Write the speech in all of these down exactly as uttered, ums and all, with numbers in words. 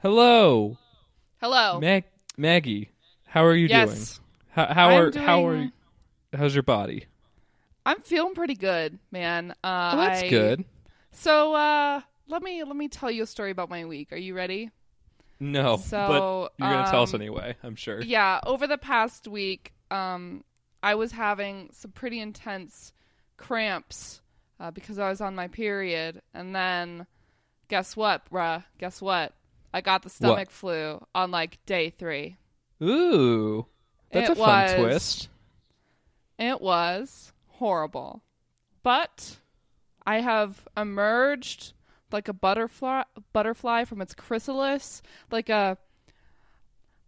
Hello. Hello. Mag- Maggie, how are you yes. doing? How, how are doing... how are you? How's your body? I'm feeling pretty good, man. Uh, oh, that's I... good. So uh, let me let me tell you a story about my week. Are you ready? No, so, but you're gonna um, tell us anyway. I'm sure. Yeah. Over the past week, um, I was having some pretty intense cramps uh, because I was on my period, and then guess what, bruh? Guess what? I got the stomach what? flu on like day three. Ooh, that's it a fun was, twist. It was horrible, but I have emerged like a butterfly, butterfly from its chrysalis, like a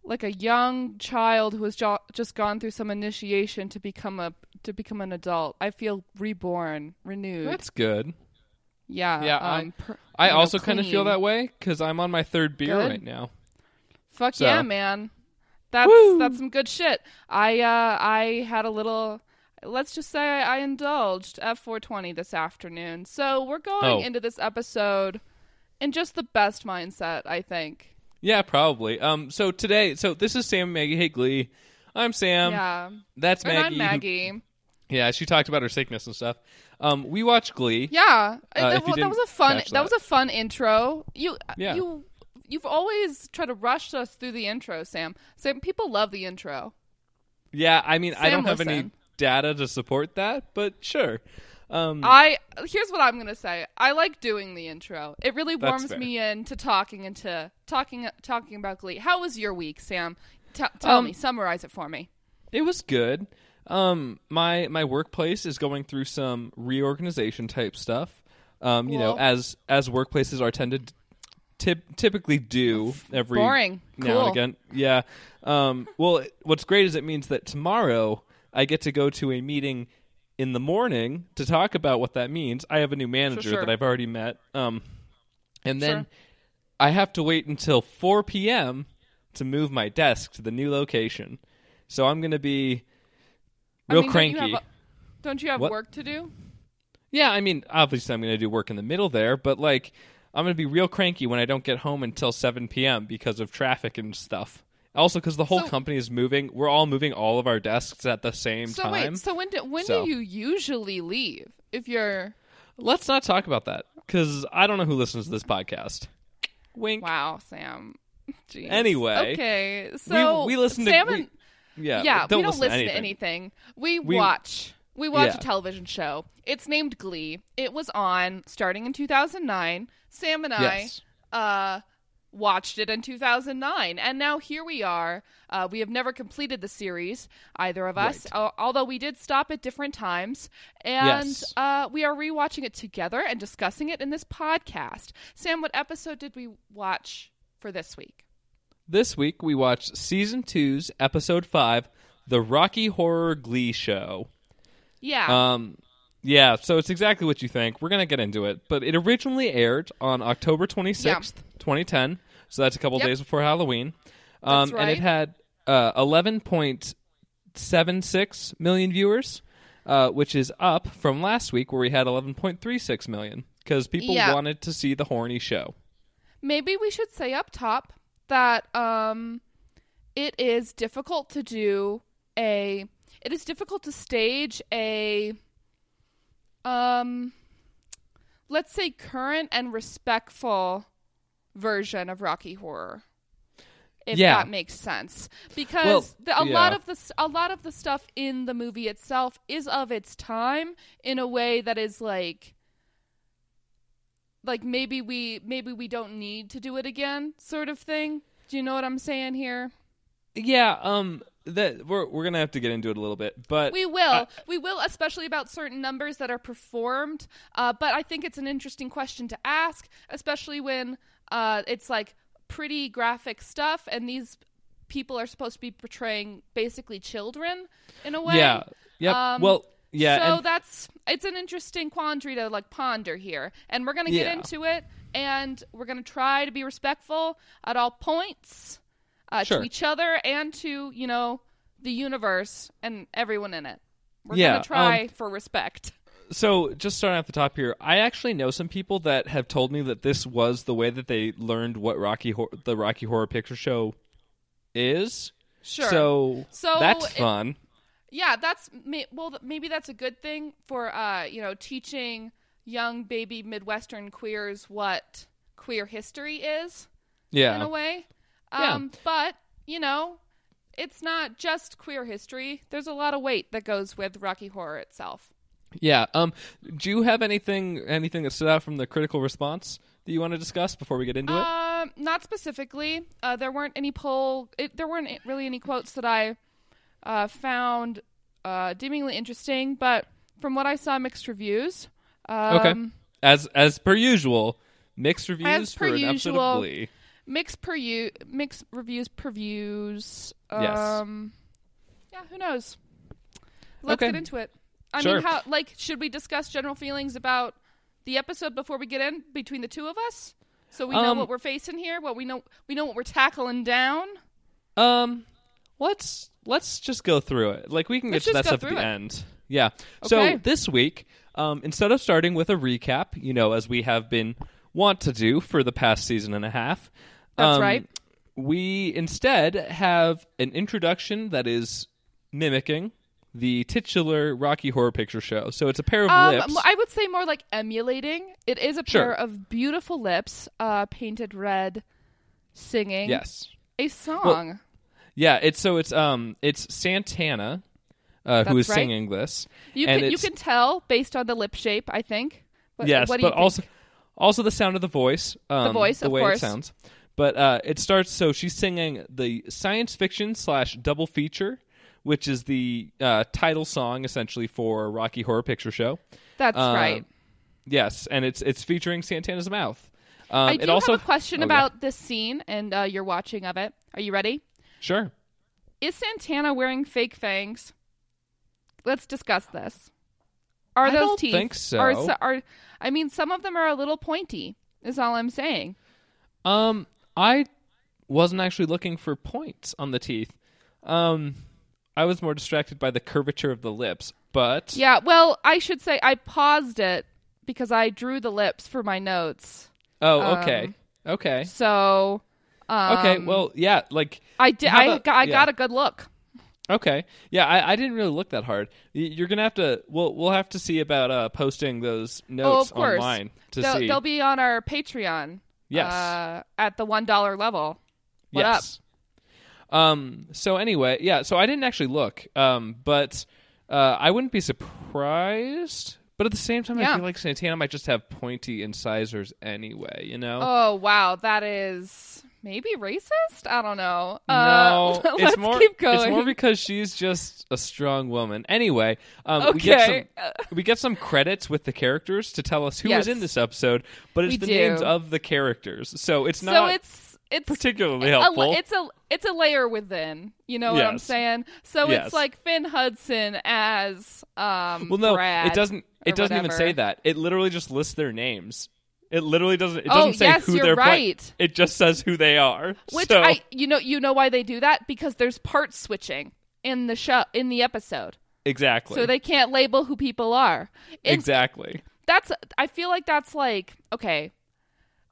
like a young child who has jo- just gone through some initiation to become a to become an adult. I feel reborn, renewed. That's good. Yeah. Yeah. Um, I, per, I also kind of feel that way because I'm on my third beer good. right now. Fuck so. yeah, man. That's Woo. that's some good shit. I uh, I had a little. Let's just say I indulged F four twenty this afternoon. So we're going oh. into this episode in just the best mindset, I think. Yeah, probably. Um. So today, so this is Sam and Maggie. Hey, Glee. I'm Sam. Yeah. That's Maggie. And I'm Maggie. Who, yeah, she talked about her sickness and stuff. Um, we watched Glee. Yeah, uh, that, well, that was a fun. That. that was a fun intro. You, yeah. you, you've always tried to rush us through the intro, Sam. Sam, people love the intro. Yeah, I mean, Sam I don't listen. have any data to support that, but sure. Um, I here's what I'm gonna say. I like doing the intro. It really warms me into talking into talking talking about Glee. How was your week, Sam? T- tell um, me, summarize it for me. It was good. Um, my my workplace is going through some reorganization type stuff. Um, cool. You know, as as workplaces are tended to typically do every Boring. now cool. and again. Yeah. Um. Well, it, what's great is it means that tomorrow I get to go to a meeting in the morning to talk about what that means. I have a new manager sure, sure. that I've already met. Um, and then sure. I have to wait until four p.m. to move my desk to the new location. So I'm going to be Real I mean, cranky. Don't you have, don't you have work to do? Yeah, I mean, obviously I'm going to do work in the middle there, but like, I'm going to be real cranky when I don't get home until seven p.m. because of traffic and stuff. Also, because the whole so, company is moving. We're all moving all of our desks at the same so time. Wait, so when do, when so. do you usually leave? If you're... Let's not talk about that, because I don't know who listens to this podcast. Wink. Wow, Sam. Jeez. Anyway. Okay, so we, we listen Sam to... And- we, Yeah, yeah don't we don't listen, listen to anything. To anything. We, we watch. We watch yeah. a television show. It's named Glee. It was on starting in two thousand nine. Sam and yes. I uh, watched it in two thousand nine. And now here we are. Uh, we have never completed the series, either of us, right. uh, although we did stop at different times. And yes. uh, we are rewatching it together and discussing it in this podcast. Sam, what episode did we watch for this week? This week, we watched Season two's Episode five, The Rocky Horror Glee Show. Yeah. Um, yeah, so it's exactly what you think. We're going to get into it. But it originally aired on October twenty-sixth, yeah. twenty ten. So that's a couple yep. days before Halloween. Um, that's right. And it had uh, eleven point seven six million viewers, uh, which is up from last week where we had eleven point three six million. Because people yeah. wanted to see the horny show. Maybe we should say up top that um it is difficult to do a it is difficult to stage a um let's say current and respectful version of Rocky Horror, if yeah. that makes sense, because well, the, a yeah. lot of the a lot of the stuff in the movie itself is of its time in a way that is like Like maybe we maybe we don't need to do it again, sort of thing. Do you know what I'm saying here? Yeah, um, that we're we're gonna have to get into it a little bit, but we will, I, we will, especially about certain numbers that are performed. Uh, but I think it's an interesting question to ask, especially when uh, it's like pretty graphic stuff, and these people are supposed to be portraying basically children in a way. Yeah. Yep. Um, well. Yeah, so that's it's an interesting quandary to like ponder here, and we're gonna get yeah. into it. and we're going to try to be respectful at all points uh, sure. to each other and to, you know, the universe and everyone in it. We're yeah, going to try um, for respect. So just starting off the top here, I actually know some people that have told me that this was the way that they learned what Rocky Hor- the Rocky Horror Picture Show is. Sure. So, so that's it, fun. Yeah, that's well, maybe that's a good thing for uh, you know, teaching young baby Midwestern queers what queer history is. Yeah. In a way. Um yeah. But, you know, it's not just queer history. There's a lot of weight that goes with Rocky Horror itself. Yeah. Um, do you have anything anything that stood out from the critical response that you want to discuss before we get into it? Um, uh, not specifically. Uh, there weren't any poll. It, there weren't really any quotes that I uh, found uh, deemingly interesting. But from what I saw, mixed reviews. Um, okay. As as per usual, mixed reviews as per for an usual, episode of Glee. Mixed per u- mixed reviews per views. Um, yes. Yeah. Who knows? Let's okay. get into it. I sure. mean, how, like, should we discuss general feelings about the episode before we get in between the two of us? So we know um, what we're facing here, what we know, we know what we're tackling down. Um, let's let's just go through it. Like, we can let's get to that stuff at the it. end. Yeah. Okay. So this week, um, instead of starting with a recap, you know, as we have been want to do for the past season and a half. That's um, right. We instead have an introduction that is mimicking the titular Rocky Horror Picture Show. So it's a pair of um, lips. I would say more like emulating. It is a pair sure. of beautiful lips, uh, painted red, singing. Yes, a song. Well, yeah, it's so it's um it's Santana uh, who is right. singing this. You and can you can tell based on the lip shape, I think. What, yes, what do you but think? also also the sound of the voice. Um, the voice, the of way course. It sounds. But uh, it starts. So she's singing the science fiction slash double feature, which is the uh, title song, essentially, for Rocky Horror Picture Show. That's uh, right. Yes, and it's it's featuring Santana's mouth. Um, I do it also... have a question oh, about yeah. this scene and uh, your watching of it. Are you ready? Sure. Is Santana wearing fake fangs? Let's discuss this. Are I those don't teeth? I think so. Are, are, I mean, some of them are a little pointy, is all I'm saying. Um, I wasn't actually looking for points on the teeth. Um... I was more distracted by the curvature of the lips, but... Yeah, well, I should say I paused it because I drew the lips for my notes. Oh, okay. Um, okay. So... Um, okay, well, yeah, like... I did. I, about, got, I yeah. got a good look. Okay. Yeah, I, I didn't really look that hard. You're going to have to... We'll, we'll have to see about uh, posting those notes oh, online to they'll, see. They'll be on our Patreon. Yes. Uh, at the one dollar level. What yes. up? Um, so anyway, yeah, so I didn't actually look, um, but, uh, I wouldn't be surprised, but at the same time, yeah. I feel like Santana might just have pointy incisors anyway, you know? Oh, wow. That is maybe racist. I don't know. Uh, no, let's it's more, keep going. It's more because she's just a strong woman. Anyway, um, okay. we, get some, we get some credits with the characters to tell us who yes. was in this episode, but it's we the do. names of the characters. So it's not, so it's, It's particularly helpful. A, it's a it's a layer within, you know yes. what I'm saying? So yes. it's like Finn Hudson as um Well no, Brad it doesn't it doesn't whatever. even say that. It literally just lists their names. It literally doesn't it doesn't oh, say yes, who they're right. playing. It just says who they are. Which so. I you know you know why they do that? Because there's part switching in the show in the episode. Exactly. So they can't label who people are. And exactly. That's I feel like that's like okay.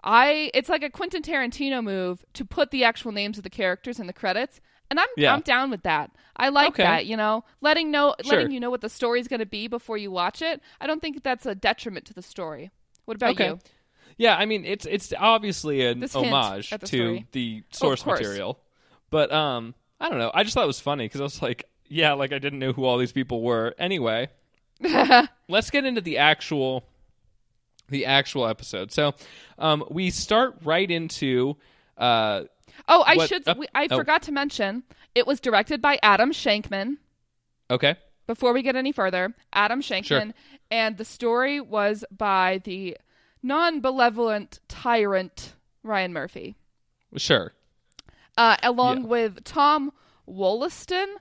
I it's like a Quentin Tarantino move to put the actual names of the characters in the credits, and I'm yeah. I'm down with that. I like okay. that, you know, letting know sure. letting you know what the story's going to be before you watch it. I don't think that's a detriment to the story. What about okay. you? Yeah, I mean it's it's obviously an this homage the to story. the source oh, material, but um I don't know. I just thought it was funny because I was like, yeah, like I didn't know who all these people were. Anyway, let's get into the actual. The actual episode. So um, we start right into... Uh, oh, I what, should... Uh, we, I oh. forgot to mention, it was directed by Adam Shankman. Okay. Before we get any further, Adam Shankman. Sure. And the story was by the non-malevolent tyrant, Ryan Murphy. Sure. Uh, along yeah. with Tom Wollaston.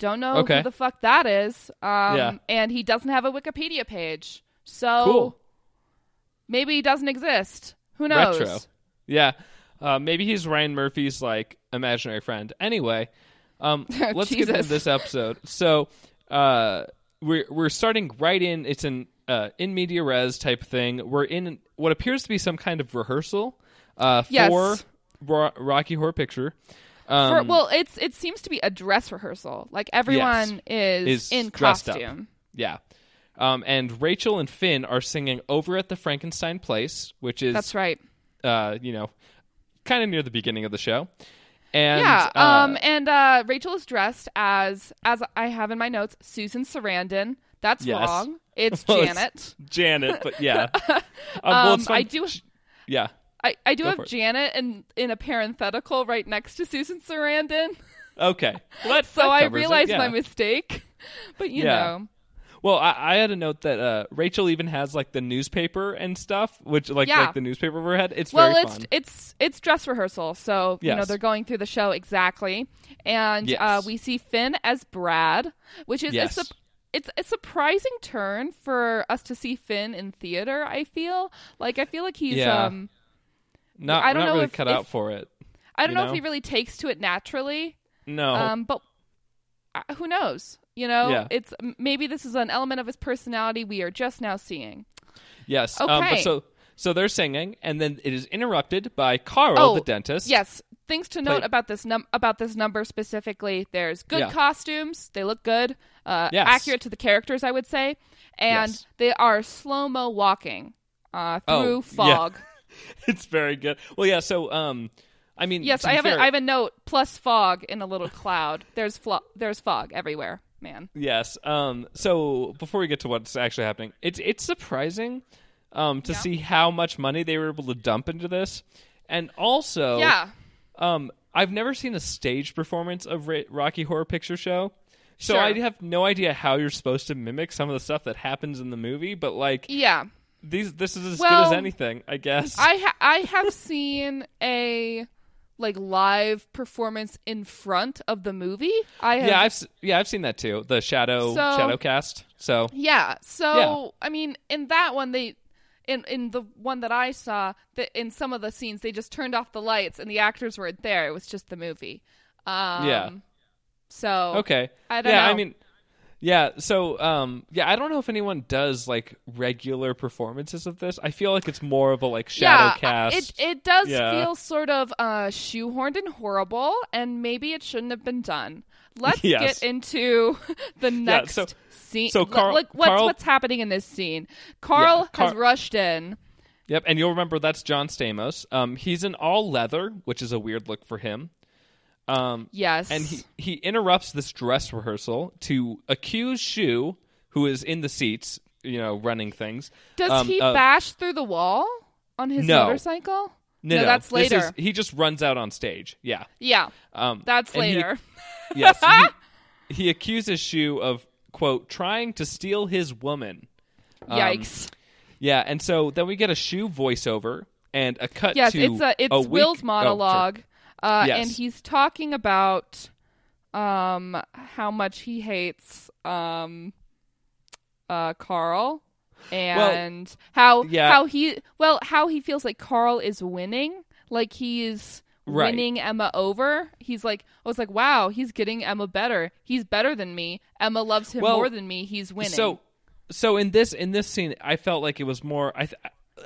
Don't know okay. who the fuck that is. Um, yeah. And he doesn't have a Wikipedia page. So... Cool. Maybe he doesn't exist. Who knows? Retro. Yeah. Uh, maybe he's Ryan Murphy's like imaginary friend. Anyway, um, oh, let's Jesus. get into this episode. So uh, we're we're starting right in. It's an uh, in media res type thing. We're in what appears to be some kind of rehearsal uh, yes. for Ro- Rocky Horror Picture. Um, for, well, it's it seems to be a dress rehearsal. Like everyone yes, is, is in costume. Up. Yeah. Um, and Rachel and Finn are singing Over at the Frankenstein Place, which is that's right. Uh, you know, kind of near the beginning of the show. And yeah, uh, um, and uh, Rachel is dressed as as I have in my notes, Susan Sarandon. That's yes. wrong. It's well, Janet. It's Janet, but yeah. um, well, it's fine. I do. Yeah. I, I do Go have Janet in, in a parenthetical right next to Susan Sarandon. Okay. Well, that, so that I realized yeah. my mistake, but you yeah. know. Well, I, I had a note that uh, Rachel even has like the newspaper and stuff, which like yeah. like the newspaper over her head. It's well, very it's, fun. it's it's dress rehearsal, so yes. you know they're going through the show exactly, and yes. uh, we see Finn as Brad, which is yes. it's a it's a surprising turn for us to see Finn in theater. I feel like I feel like he's yeah. um not I don't not know really if, cut if, out for it. I don't know, know if he really takes to it naturally. No, um, but uh, who knows? You know, yeah. it's maybe this is an element of his personality we are just now seeing. Yes. Okay. Um, but so, so they're singing, and then it is interrupted by Carl, oh, the dentist. Yes. Things to note Play- about this num- about this number specifically. There's good yeah. costumes; they look good, uh, yes. accurate to the characters, I would say, and yes. they are slow mo walking uh, through oh, fog. Yeah. It's very good. Well, yeah. So, um, I mean, yes, I have fair- a, I have a note plus fog in a little cloud. There's flo- there's fog everywhere. Man. Yes. Um, so before we get to what's actually happening, it's it's surprising um, to yeah. see how much money they were able to dump into this, and also, yeah, um, I've never seen a stage performance of Ra- Rocky Horror Picture Show, so sure. I have no idea how you're supposed to mimic some of the stuff that happens in the movie. But like, yeah, these this is as well, good as anything, I guess. I ha- I have seen a. like live performance in front of the movie. I have, yeah, I've yeah, I've seen that too. The shadow so, shadow cast. So yeah, so yeah. I mean, in that one, they in in the one that I saw, the, in some of the scenes, they just turned off the lights and the actors weren't there. It was just the movie. Um, yeah. So okay, I don't yeah, know. I mean, yeah. So um, yeah, I don't know if anyone does like regular performances of this. I feel like it's more of a like shadow yeah, cast. It it does yeah. feel sort of uh, shoehorned and horrible, and maybe it shouldn't have been done. Let's yes. get into the next yeah, so, scene. So Carl, like what's Carl, what's happening in this scene? Carl yeah, Car- has rushed in. Yep, and you'll remember that's John Stamos. Um, he's in all leather, which is a weird look for him. Um, yes. And he, he interrupts this dress rehearsal to accuse Shu, who is in the seats, you know, running things. Does um, he uh, bash through the wall on his no. motorcycle? No, no, no, that's later. This is, he just runs out on stage. Yeah. Yeah. Um, that's later. He, yes. He, he accuses Shu of, quote, trying to steal his woman. Um, Yikes. Yeah. And so then we get a Shu voiceover and a cut yes, to it's a it's a week, Will's monologue. Oh, Uh, yes. And he's talking about um, how much he hates um, uh, Carl, and well, how yeah. how he well how he feels like Carl is winning, like he's right. winning Emma over. He's like, I was like, wow, he's getting Emma better. He's better than me. Emma loves him well, more than me. He's winning. So, so in this in this scene, I felt like it was more. I. Th-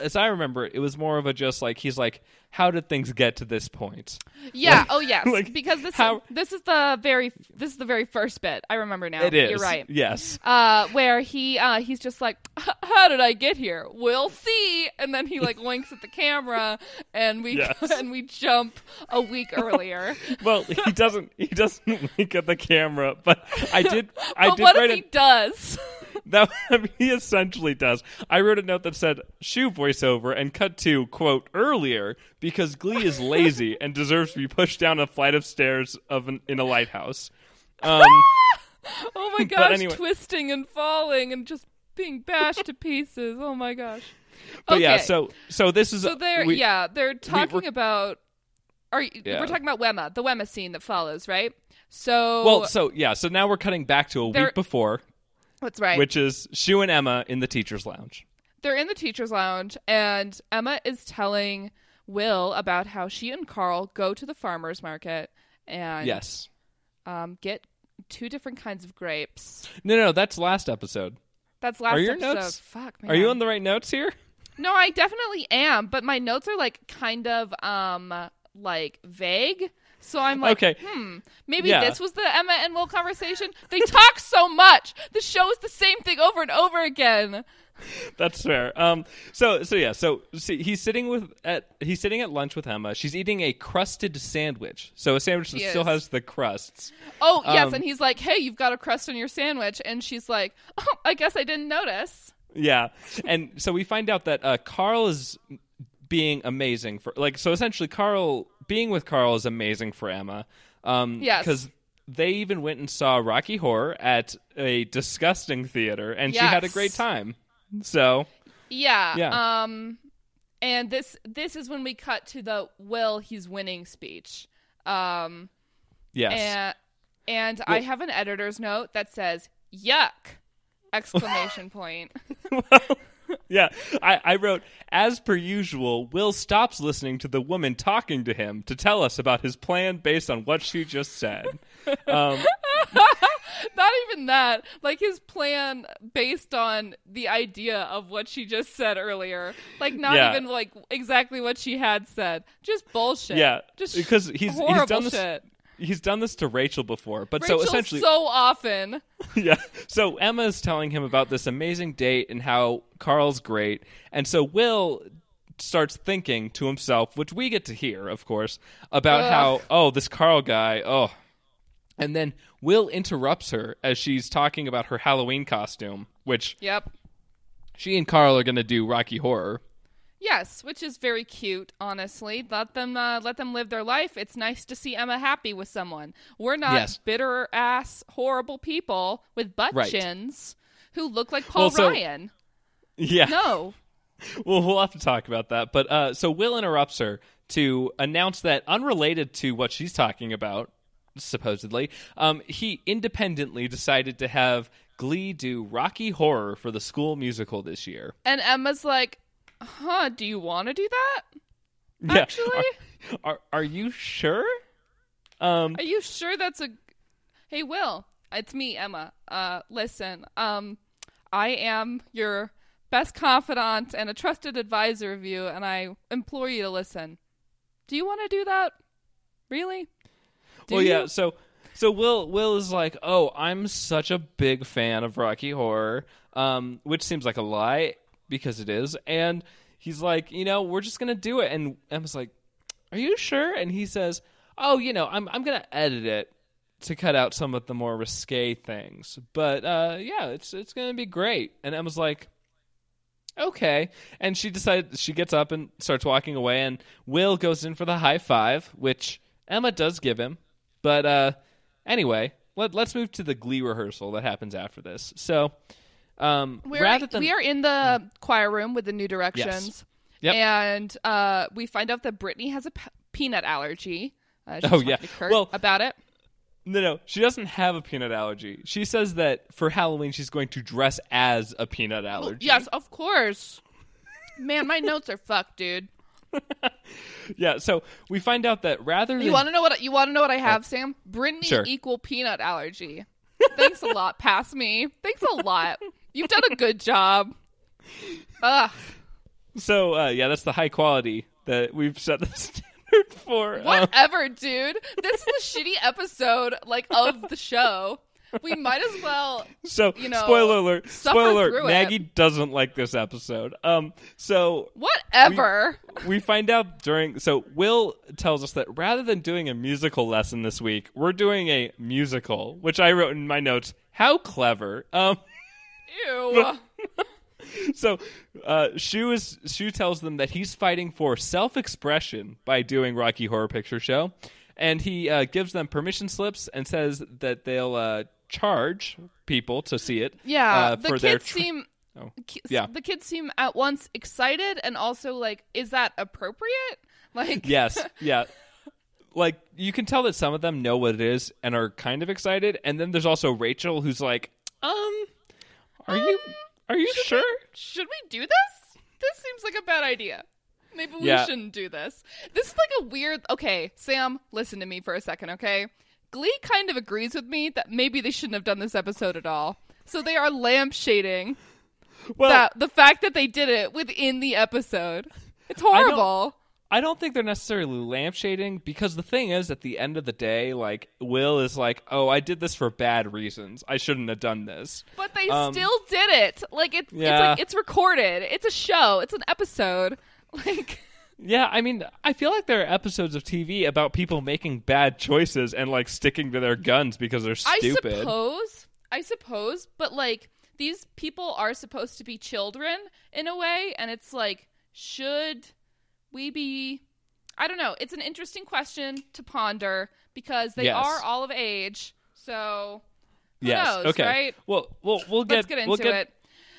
As I remember, it was more of a just like he's like, how did things get to this point? Yeah. Like, oh yes. Like, because this how, is, this is the very this is the very first bit I remember now. It is. You're right. Yes. Uh, where he uh, he's just like, how did I get here? We'll see. And then he like winks at the camera, and we yes. and we jump a week earlier. Well, he doesn't he doesn't wink at the camera, but I did I but did what write if it, he does. That I mean, he essentially does. I wrote a note that said Shu voiceover and cut to quote earlier because Glee is lazy and deserves to be pushed down a flight of stairs of an, in a lighthouse. Um, oh my gosh! Anyway. Twisting and falling and just being bashed to pieces. Oh my gosh! But okay. yeah, so so this is so they're we, yeah they're talking we, about are yeah. we're talking about Wemma the Wemma scene that follows right? So well so yeah so now we're cutting back to a week before. That's right. Which is Shu and Emma in the teacher's lounge. they're in the teacher's lounge, and Emma is telling Will about how she and Carl go to the farmer's market and yes. um, get two different kinds of grapes. No, no, that's last episode. That's last episode. Are your notes? Fuck, man. Are you on the right notes here? No, I definitely am, but my notes are like kind of um like vague. So I'm like, okay. hmm, maybe yeah. this was the Emma and Will conversation. They talk so much. The show is the same thing over and over again. That's fair. Um, so, so yeah. So see, he's sitting with at he's sitting at lunch with Emma. She's eating a crusted sandwich. So a sandwich she that is. still has the crusts. Oh um, yes, and he's like, "Hey, you've got a crust on your sandwich," and she's like, "Oh, I guess I didn't notice." Yeah, and so we find out that uh, Carl is being amazing for like so essentially Carl being with Carl is amazing for Emma. Um, yes, because they even went and saw Rocky Horror at a disgusting theater, and yes. she had a great time. So, yeah, yeah. Um, and this this is when we cut to the Will he's winning speech. Um, yes, and, and well, I have an editor's note that says "Yuck!" exclamation point. Well, yeah, I, I wrote as per usual. Will stops listening to the woman talking to him to tell us about his plan based on what she just said. Um, not even that, like his plan based on the idea of what she just said earlier, like not yeah. even like exactly what she had said, just bullshit. Yeah, just because he's horrible he's done this shit. He's done this to Rachel before, but Rachel so essentially so often. Yeah. So Emma's telling him about this amazing date and how Carl's great, and so Will starts thinking to himself, which we get to hear, of course, about Ugh. how oh this Carl guy oh. And then Will interrupts her as she's talking about her Halloween costume, which yep. she and Carl are going to do Rocky Horror. Yes, which is very cute, honestly. Let them uh, let them live their life. It's nice to see Emma happy with someone. We're not yes. bitter-ass, horrible people with butt right. chins who look like Paul well, so, Ryan. Yeah. No. Well, we'll have to talk about that. But uh, so Will interrupts her to announce that, unrelated to what she's talking about, supposedly, um, he independently decided to have Glee do Rocky Horror for the school musical this year. And Emma's like, huh, do you want to do that? Yeah. Actually? Are, are, are you sure? Um, are you sure that's a... Hey, Will, it's me, Emma. Uh, listen, um, I am your best confidant and a trusted advisor of you, and I implore you to listen. Do you want to do that? Really? Do well, you? yeah, so so Will Will is like, oh, I'm such a big fan of Rocky Horror, um, which seems like a lie, because it is. And he's like, you know, we're just going to do it. And Emma's like, are you sure? And he says, oh, you know, I'm I'm going to edit it to cut out some of the more risque things. But, uh, yeah, it's it's going to be great. And Emma's like, okay. And she decides, she gets up and starts walking away. And Will goes in for the high five, which Emma does give him. But uh, anyway, let, let's move to the Glee rehearsal that happens after this. So um, we're, rather than... we are in the choir room with the New Directions. Yes. Yep. And uh, we find out that Brittany has a p- peanut allergy. Uh, oh, yeah. Well, about it. No, no. She doesn't have a peanut allergy. She says that for Halloween, she's going to dress as a peanut allergy. Well, yes, of course. Man, my notes are fucked, dude. Yeah, so we find out that rather than you want to know what you want to know what I have, uh, Sam? Brittany sure. equal peanut allergy. Thanks a lot, pass me. Thanks a lot. You've done a good job. Ugh. So uh, yeah, that's the high quality that we've set the standard for. Whatever, um... dude. This is a shitty episode, like of the show. We might as well. So, you know, spoiler alert! Spoiler alert! Maggie it. doesn't like this episode. Um, so whatever. We, we find out during. So Will tells us that rather than doing a musical lesson this week, we're doing a musical, which I wrote in my notes. How clever! Um, Ew. But, so, uh, Shu is Shu tells them that he's fighting for self-expression by doing Rocky Horror Picture Show. And he uh, gives them permission slips and says that they'll uh, charge people to see it. Yeah, uh, the for kids their tra- seem. Oh. Ki- yeah. the kids seem at once excited and also like, is that appropriate? Like, yes, yeah. Like you can tell that some of them know what it is and are kind of excited. And then there's also Rachel who's like, um, are um, you Are you should sure? We, should we do this? This seems like a bad idea. Maybe we yeah. shouldn't do this. This is like a weird... Okay, Sam, listen to me for a second, okay? Glee kind of agrees with me that maybe they shouldn't have done this episode at all. So they are lampshading well, that, the fact that they did it within the episode. It's horrible. I don't, I don't think they're necessarily lampshading, because the thing is, at the end of the day, like, Will is like, oh, I did this for bad reasons. I shouldn't have done this. But they um, still did it. Like, it, yeah. it's like it's recorded. It's a show. It's an episode. Like, yeah, I mean, I feel like there are episodes of T V about people making bad choices and like sticking to their guns because they're stupid. I suppose, I suppose, but like these people are supposed to be children in a way, and it's like, should we be? I don't know. It's an interesting question to ponder because they yes. are all of age. So who yes. knows, okay. right? Well, well, we'll get, Let's get into we'll get, it.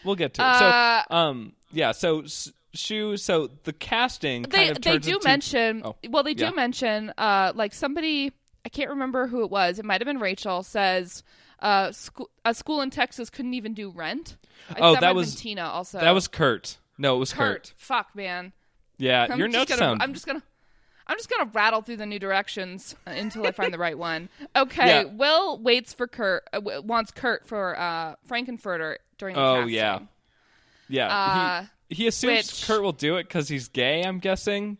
We'll get to it. Uh, so, um, yeah. So. S- Shoe, so the casting kind they, of turns they do into... mention oh, well they do yeah. mention uh like somebody, I can't remember who it was, it might have been Rachel, says uh sc- a school in Texas couldn't even do Rent. I oh that, that was Tina also that was Kurt no it was Kurt, Kurt. Fuck man yeah I'm your notes gonna, sound I'm just gonna I'm just gonna rattle through the new directions until I find the right one. Okay yeah. Will waits for Kurt uh, wants Kurt for uh Frankenfurter during the oh casting. yeah yeah uh he... He assumes Which, Kurt will do it because he's gay, I'm guessing.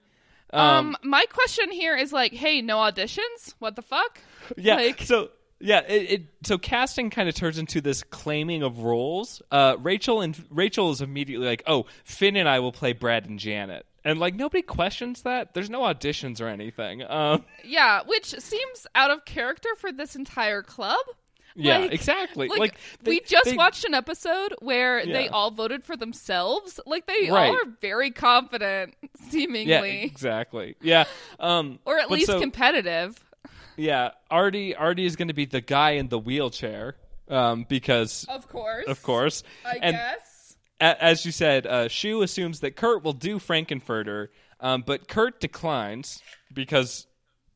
Um, um, my question here is like, hey, no auditions? What the fuck? Yeah, like, so yeah, it, it so casting kind of turns into this claiming of roles. Uh, Rachel and Rachel is immediately like, oh, Finn and I will play Brad and Janet. And, like, nobody questions that. There's no auditions or anything. Um, yeah, which seems out of character for this entire club. Yeah, like, exactly. Like, like they, we just they, watched an episode where yeah. they all voted for themselves. Like they right. all are very confident, seemingly. Yeah, exactly. Yeah. Um, or at least so, competitive. Yeah, Artie. Artie is going to be the guy in the wheelchair um, because, of course, of course. I and guess. A, as you said, uh, Shu assumes that Kurt will do Frankenfurter, um, but Kurt declines because.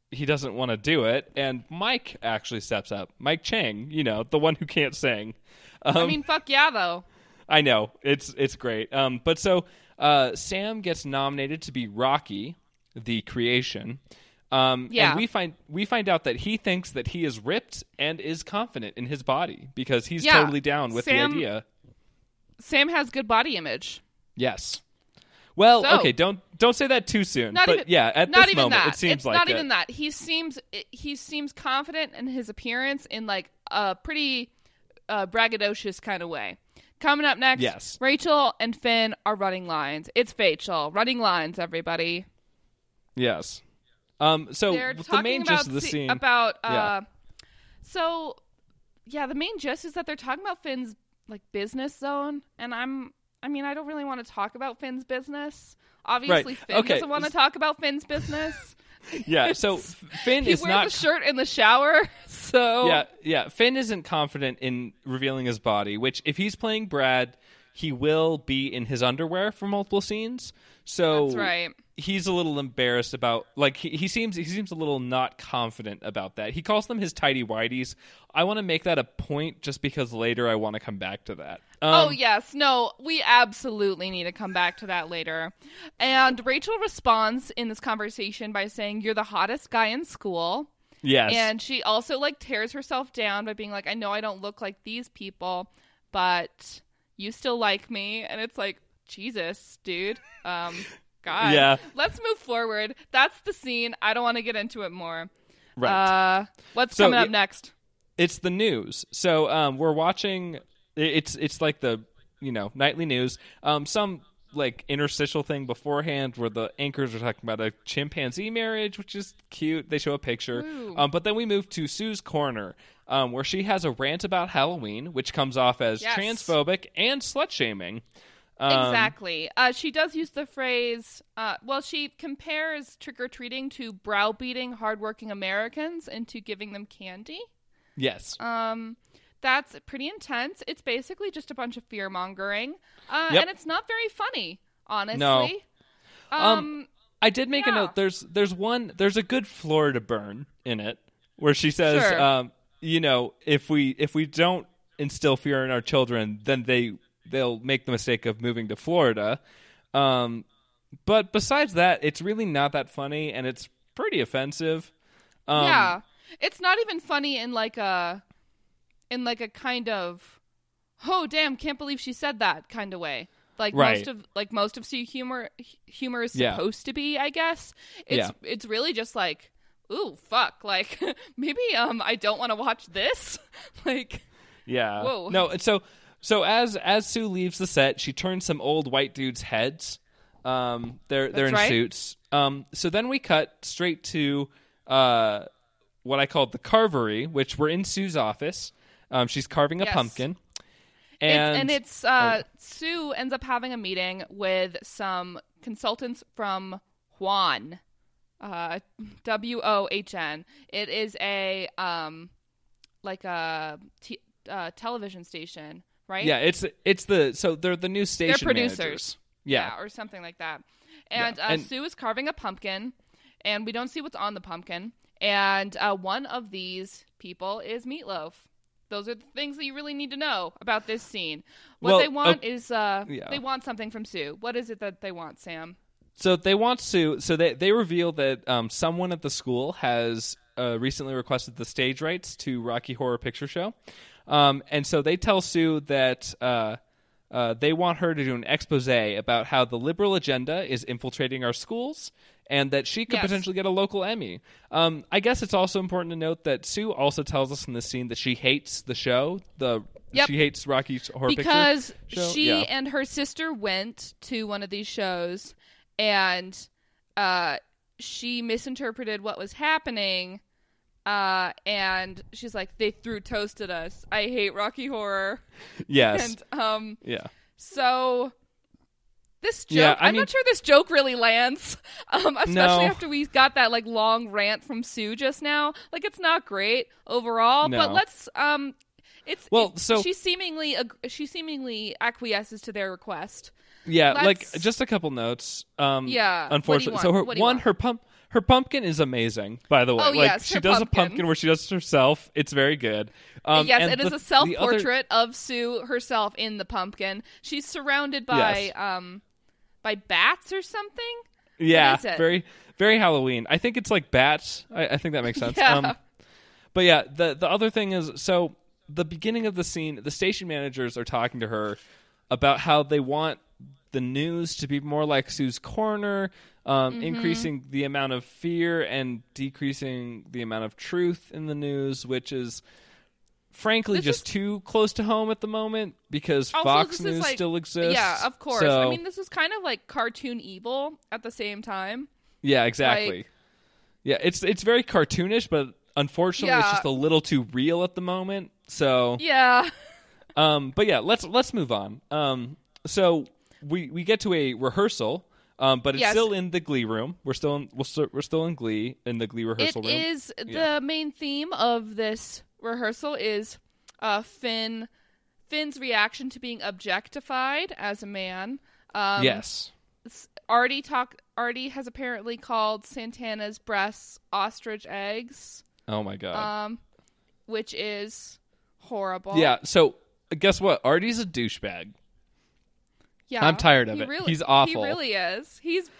He doesn't want to do it, and Mike actually steps up. Mike Chang, you know, the one who can't sing. Um, I mean, fuck yeah, though. I know. It's it's great. Um, but so uh, Sam gets nominated to be Rocky, the creation. Um, yeah. And we find, we find out that he thinks that he is ripped and is confident in his body because he's yeah. totally down with Sam, the idea. Sam has good body image. Yes. Well, so, okay, don't don't say that too soon. But even, yeah, at this moment, that. it seems it's like not it. even that. He seems he seems confident in his appearance in like a pretty uh, braggadocious kind of way. Coming up next, yes. Rachel and Finn are running lines. It's Rachel running lines. Everybody. Yes. Um. So They're the main gist of the se- scene about. Uh, yeah. So, yeah, the main gist is that they're talking about Finn's like business zone, and I'm. I mean, I don't really want to talk about Finn's business. Obviously, right. Finn okay. doesn't want to talk about Finn's business. yeah, so Finn he is not... He wears a shirt in the shower, so... Yeah, yeah. Finn isn't confident in revealing his body, which if he's playing Brad, he will be in his underwear for multiple scenes. So That's right. he's a little embarrassed about... Like, he, he seems he seems a little not confident about that. He calls them his tighty-whities. I want to make that a point just because later I want to come back to that. Um, oh, yes. No, we absolutely need to come back to that later. And Rachel responds in this conversation by saying, you're the hottest guy in school. Yes. And she also, like, tears herself down by being like, I know I don't look like these people, but you still like me. And it's like, Jesus, dude. Um, God. Yeah. Let's move forward. That's the scene. I don't want to get into it more. Right. Uh, what's so, coming up yeah, next? It's the news. So um, we're watching... It's it's like the, you know, nightly news. Um, some, like, interstitial thing beforehand where the anchors are talking about a chimpanzee marriage, which is cute. They show a picture. Um, but then we move to Sue's Corner, um, where she has a rant about Halloween, which comes off as yes. transphobic and slut-shaming. Um, exactly. Uh, she does use the phrase, uh, well, she compares trick-or-treating to browbeating hardworking Americans into giving them candy. Yes. Um... That's pretty intense. It's basically just a bunch of fear-mongering. Uh, yep. And it's not very funny, honestly. No. Um, um, I did make yeah. a note. There's there's one, there's a good floor to burn in it where she says, sure. um, you know, if we if we don't instill fear in our children, then they they'll make the mistake of moving to Florida. Um, but besides that, it's really not that funny, and it's pretty offensive. Um, yeah, it's not even funny in like a in like a kind of oh damn, can't believe she said that kind of way. Like right. most of like most of C humor humor is supposed yeah. to be, I guess. It's yeah. it's really just like, ooh, fuck. Like maybe um I don't want to watch this. Like yeah. Whoa. No, so so as as Sue leaves the set, she turns some old white dudes' heads. Um they're they're That's in right. suits. Um so then we cut straight to uh what I called the carvery, which we're in Sue's office. Um she's carving a yes. pumpkin. And it's, and it's uh, oh. Sue ends up having a meeting with some consultants from Juan, uh, W O H N. It is a um, like a t- uh, television station, right? Yeah, it's it's the so they're the new station. They're producers, managers. Yeah. yeah, or something like that. And, yeah. and uh, Sue is carving a pumpkin, and we don't see what's on the pumpkin. And uh, one of these people is Meatloaf. Those are the things that you really need to know about this scene. What well, they want uh, is uh, yeah. they want something from Sue. What is it that they want, Sam? So they want Sue. So they, they reveal that um, someone at the school has uh, recently requested the stage rights to Rocky Horror Picture Show. Um, and so they tell Sue that uh, uh, they want her to do an expose about how the liberal agenda is infiltrating our schools and that she could yes. potentially get a local Emmy. Um, I guess it's also important to note that Sue also tells us in this scene that she hates the show. The yep. She hates Rocky Horror because Picture Show. Because she yeah. and her sister went to one of these shows, and uh, she misinterpreted what was happening, uh, and she's like, they threw toast at us. I hate Rocky Horror. Yes. And, um, yeah. So... This joke, yeah, I I'm mean, not sure this joke really lands, um, especially no. after we got that like long rant from Sue just now. Like, it's not great overall, no. but let's. Um, it's well, it, so she seemingly she seemingly acquiesces to their request. Yeah, let's, like just a couple notes. Um, yeah, unfortunately, so her one want? her pump her pumpkin is amazing. By the way, oh, like yes, she does pumpkin. a pumpkin where she does herself. It's very good. Um, yes, it the, is a self portrait other... of Sue herself in the pumpkin. She's surrounded by. Yes. Um, By bats or something? Yeah, very, very Halloween. I think it's like bats. I, I think that makes sense. yeah. Um, but yeah, the the other thing is, so the beginning of the scene, the station managers are talking to her about how they want the news to be more like Sue's Corner, um, mm-hmm. increasing the amount of fear and decreasing the amount of truth in the news, which is frankly this just is, too close to home at the moment because Fox News like, still exists. Yeah, of course. So, I mean, this is kind of like cartoon evil at the same time. Yeah, exactly. Like, yeah, it's it's very cartoonish, but unfortunately yeah. it's just a little too real at the moment. So yeah. um but yeah, let's let's move on. Um so we we get to a rehearsal, um but it's yes. still in the Glee room. We're still in, we're, we're still in Glee in the Glee rehearsal it room. It is yeah. the main theme of this rehearsal is uh, Finn Finn's reaction to being objectified as a man. Um, yes. Artie talk. Artie has apparently called Santana's breasts ostrich eggs. Oh my god. Um, which is horrible. Yeah. So guess what? Artie's a douchebag. Yeah. I'm tired of he it. Really, he's awful. He really is. He's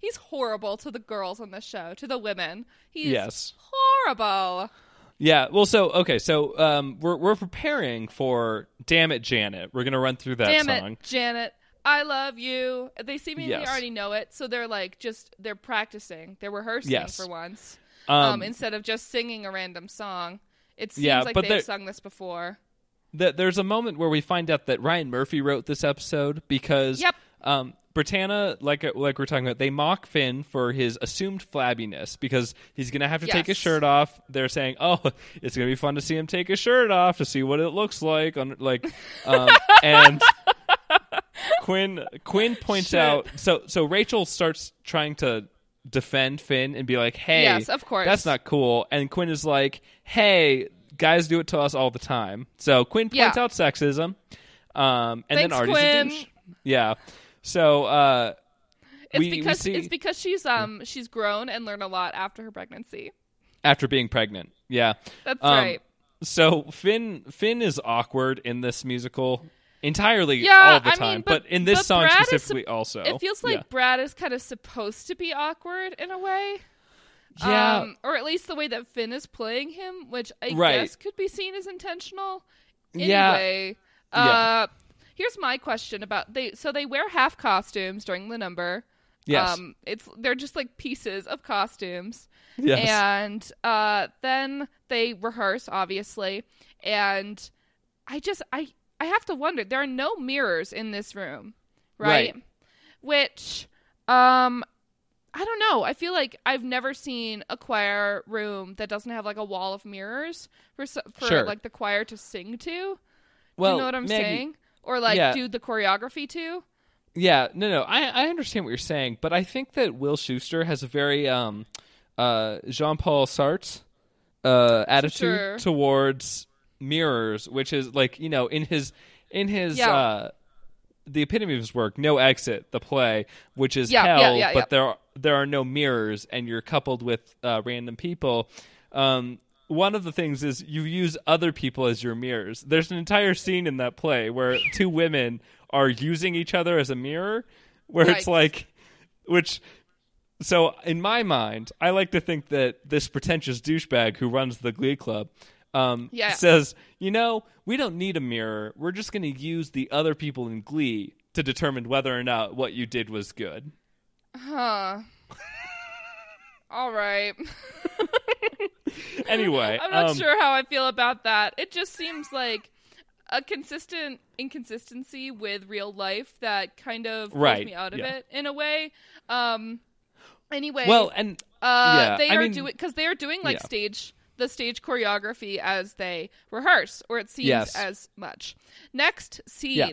he's horrible to the girls on the show. To the women. He's yes. horrible. Yeah, well, so, okay, so um, we're we're preparing for Damn It, Janet. We're going to run through that Damn song. Damn It, Janet, I love you. They seemingly yes. already know it, so they're, like, just, they're practicing. They're rehearsing yes. for once. Um, um, instead of just singing a random song. It seems yeah, like they've there, sung this before. The, there's a moment where we find out that Ryan Murphy wrote this episode because yep. um, Britannia, like like we're talking about, they mock Finn for his assumed flabbiness because he's going to have to yes. take his shirt off. They're saying, oh, it's going to be fun to see him take his shirt off to see what it looks like. On, like, um, and Quinn Quinn points Shit. out, so, so Rachel starts trying to defend Finn and be like, hey, yes, of course. That's not cool. And Quinn is like, hey, guys do it to us all the time. So Quinn points yeah. out sexism. Um, and Thanks, then Artie's Quinn. a douche. Yeah. So uh, it's we, because we see... it's because she's um she's grown and learned a lot after her pregnancy. After being pregnant, yeah, that's um, right. So Finn Finn is awkward in this musical, entirely yeah, all the I time, mean, but, but in this but song Brad specifically su- also. It feels like yeah. Brad is kind of supposed to be awkward in a way. Yeah. Um, or at least the way that Finn is playing him, which I right. guess could be seen as intentional. Anyway, yeah. Uh, yeah. Here's my question about... they. So they wear half costumes during the number. Yes. Um, it's, they're just like pieces of costumes. Yes. And uh, then they rehearse, obviously. And I just... I, I have to wonder. There are no mirrors in this room. Right? Right. Which... um. I don't know. I feel like I've never seen a choir room that doesn't have like a wall of mirrors for for sure. like the choir to sing to. Well, do you know what I'm Maggie, saying? Or like yeah. do the choreography to. Yeah. No, no. I, I understand what you're saying, but I think that Will Schuester has a very um, uh, Jean-Paul Sartre uh, attitude sure. towards mirrors, which is like, you know, in his in his yeah. uh, the epitome of his work, No Exit, the play, which is yeah, hell, yeah, yeah, but yeah. there are there are no mirrors and you're coupled with uh, random people. Um, one of the things is you use other people as your mirrors. There's an entire scene in that play where two women are using each other as a mirror, where right. it's like, which, so in my mind, I like to think that this pretentious douchebag who runs the Glee Club um, yeah. says, you know, we don't need a mirror. We're just going to use the other people in Glee to determine whether or not what you did was good. Huh. All right. Anyway. I'm not um, sure how I feel about that. It just seems like a consistent inconsistency with real life that kind of right. pulls me out of yeah. it in a way. Um, anyway. Well, and uh, yeah, they I are doing because they are doing like yeah. stage the stage choreography as they rehearse, or it seems yes. as much. Next scene. Yeah.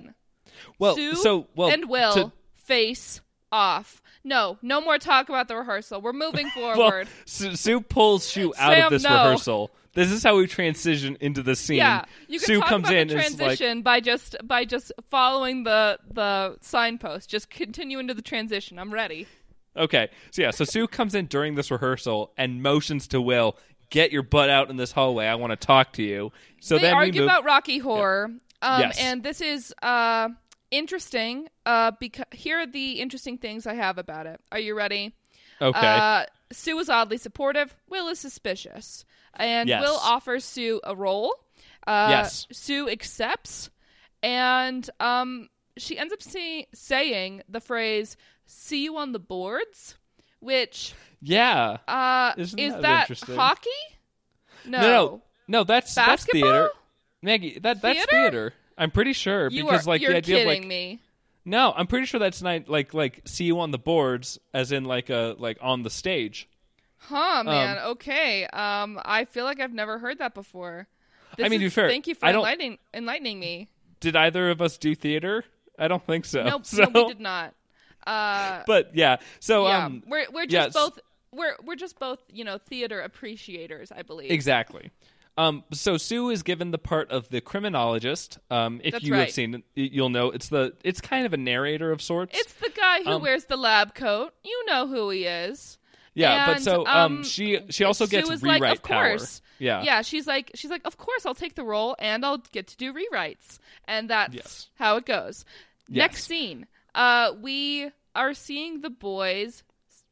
Well, Sue so well and Will to- face off. No, no more talk about the rehearsal. We're moving forward. Well, Sue, Sue pulls Sue out Sam, of this no. rehearsal. This is how we transition into the scene. Yeah, you can Sue talk comes about in the transition like, by just by just following the the signpost. Just continue into the transition. I'm ready. Okay, so yeah, so Sue comes in during this rehearsal and motions to Will, get your butt out in this hallway. I want to talk to you. So they then argue we move- about Rocky Horror, yeah. um, yes. and this is. Uh, Interesting. Uh, because here are the interesting things I have about it. Are you ready? Okay. Uh, Sue is oddly supportive. Will is suspicious, and yes. Will offers Sue a role. Uh, yes. Sue accepts, and um, she ends up see- saying the phrase "See you on the boards," which yeah, uh, Isn't is that, that hockey? No, no, no. no that's basketball? That's theater, Maggie. That that's theater. theater. I'm pretty sure you because are, like you're the idea kidding of like me. No, I'm pretty sure that's not like like see you on the boards as in like a like on the stage. Huh, man. Um, okay. Um, I feel like I've never heard that before. This I mean, is, to be fair, thank you for enlightening enlightening me. Did either of us do theater? I don't think so. Nope, so. No, we did not. Uh, but yeah, so yeah. um, we're we're just yeah, both we're we're just both you know theater appreciators, I believe. Exactly. Um, so Sue is given the part of the criminologist. Um, if That's you right. have seen it, you'll know it's the it's kind of a narrator of sorts. It's the guy who um, wears the lab coat. You know who he is. Yeah, and, but so um, um, she she also Sue gets rewrite like, of power. Course. Yeah, yeah. She's like she's like, of course, I'll take the role and I'll get to do rewrites, and that's yes. how it goes. Yes. Next scene, uh, we are seeing the boys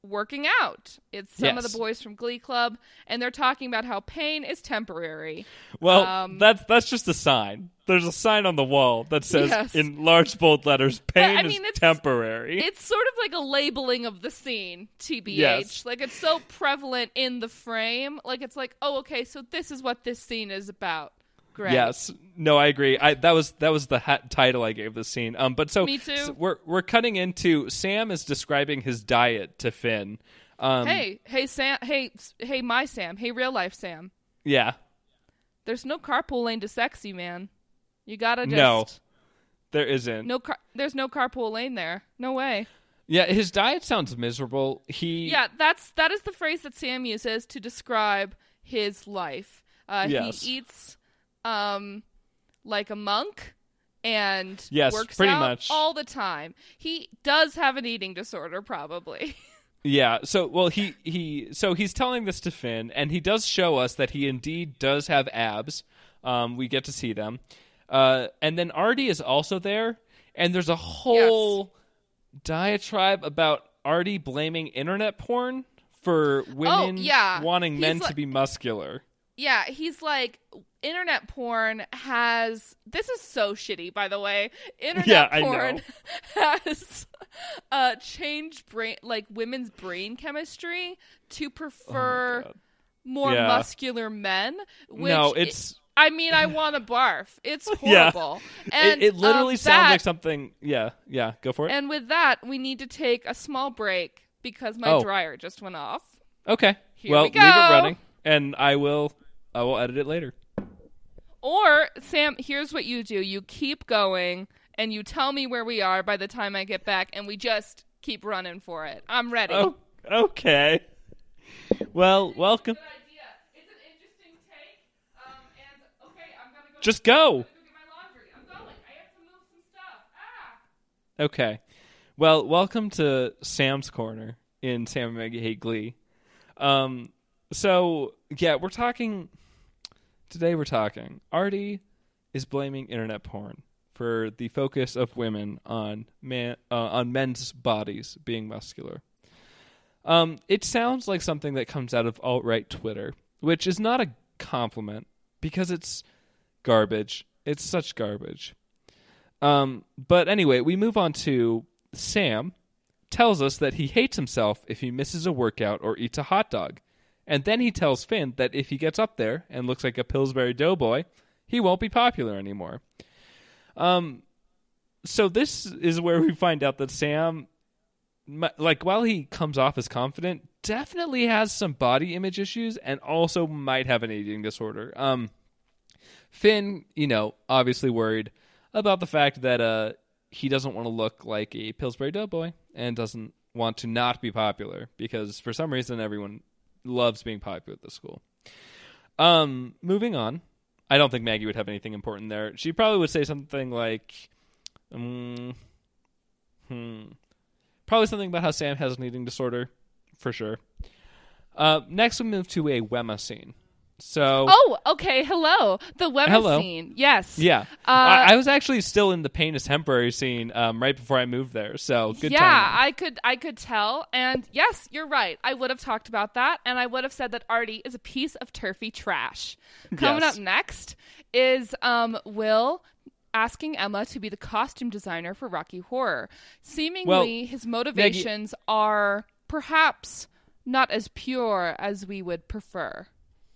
working out. It's some yes. of the boys from Glee Club, and they're talking about how pain is temporary. Well, um, that's that's just a sign. There's a sign on the wall that says yes. in large bold letters, "Pain but, I mean, is it's, temporary." It's sort of like a labeling of the scene, T B H. Yes. Like it's so prevalent in the frame. Like it's like, oh, okay, so this is what this scene is about. Great. Yes. No, I agree. I that was that was the hat title I gave the scene. Um, but so, Me too. so we're we're cutting into Sam is describing his diet to Finn. Um, hey, hey Sam, hey hey my Sam, hey real life Sam. Yeah. There's no carpool lane to sexy, man. You gotta just no. There isn't. No car. There's no carpool lane there. No way. Yeah, his diet sounds miserable. He. Yeah, that's that is the phrase that Sam uses to describe his life. Uh, yes. He eats. Um, like a monk, and yes, works pretty out much. all the time. He does have an eating disorder, probably. yeah. So, well, he he so he's telling this to Finn, and he does show us that he indeed does have abs. Um, we get to see them. Uh, and then Artie is also there, and there's a whole yes. diatribe about Artie blaming internet porn for women oh, yeah. wanting he's men like, to be muscular. Yeah, he's like, internet porn has... This is so shitty, by the way. Internet yeah, porn has uh, changed brain, like women's brain chemistry to prefer oh more yeah. muscular men. Which no, it's... It, I mean, I want to barf. It's horrible. Yeah. And it, it literally um, sounds that, like something... Yeah, yeah, go for it. And with that, we need to take a small break because my oh. dryer just went off. Okay. Here well, we go. Leave it running, and I will, I will edit it later. Or, Sam, here's what you do. You keep going, and you tell me where we are by the time I get back, and we just keep running for it. I'm ready. Oh, okay. Well, welcome. Good idea. It's an interesting take. Um, and, okay, I'm going to go. Just go. I'm going to get my laundry. I'm going. I have to move some stuff. Ah. Okay. Well, welcome to Sam's Corner in Sam and Maggie Hate Glee. Um, so, yeah, we're talking... Today we're talking, Artie is blaming internet porn for the focus of women on man, uh, on men's bodies being muscular. Um, it sounds like something that comes out of alt-right Twitter, which is not a compliment because it's garbage. It's such garbage. Um, but anyway, we move on to Sam tells us that he hates himself if he misses a workout or eats a hot dog. And then he tells Finn that if he gets up there and looks like a Pillsbury Doughboy, he won't be popular anymore. Um, so this is where we find out that Sam, like, while he comes off as confident, definitely has some body image issues and also might have an eating disorder. Um, Finn, you know, obviously worried about the fact that uh, he doesn't want to look like a Pillsbury Doughboy and doesn't want to not be popular because for some reason everyone... loves being popular at the school. Um, moving on. I don't think Maggie would have anything important there. She probably would say something like... Um, hmm. Probably something about how Sam has an eating disorder. For sure. Uh, next we move to a Wemma scene. So... Oh, okay. Hello. The Wemma hello. scene. Yes. Yeah. Uh, I-, I was actually still in the pain is temporary scene um, right before I moved there. So good yeah, timing. Yeah, I could I could tell. And yes, you're right. I would have talked about that. And I would have said that Artie is a piece of turfy trash. Coming yes. up next is um, Will asking Emma to be the costume designer for Rocky Horror. Seemingly, well, his motivations Maggie- are perhaps not as pure as we would prefer.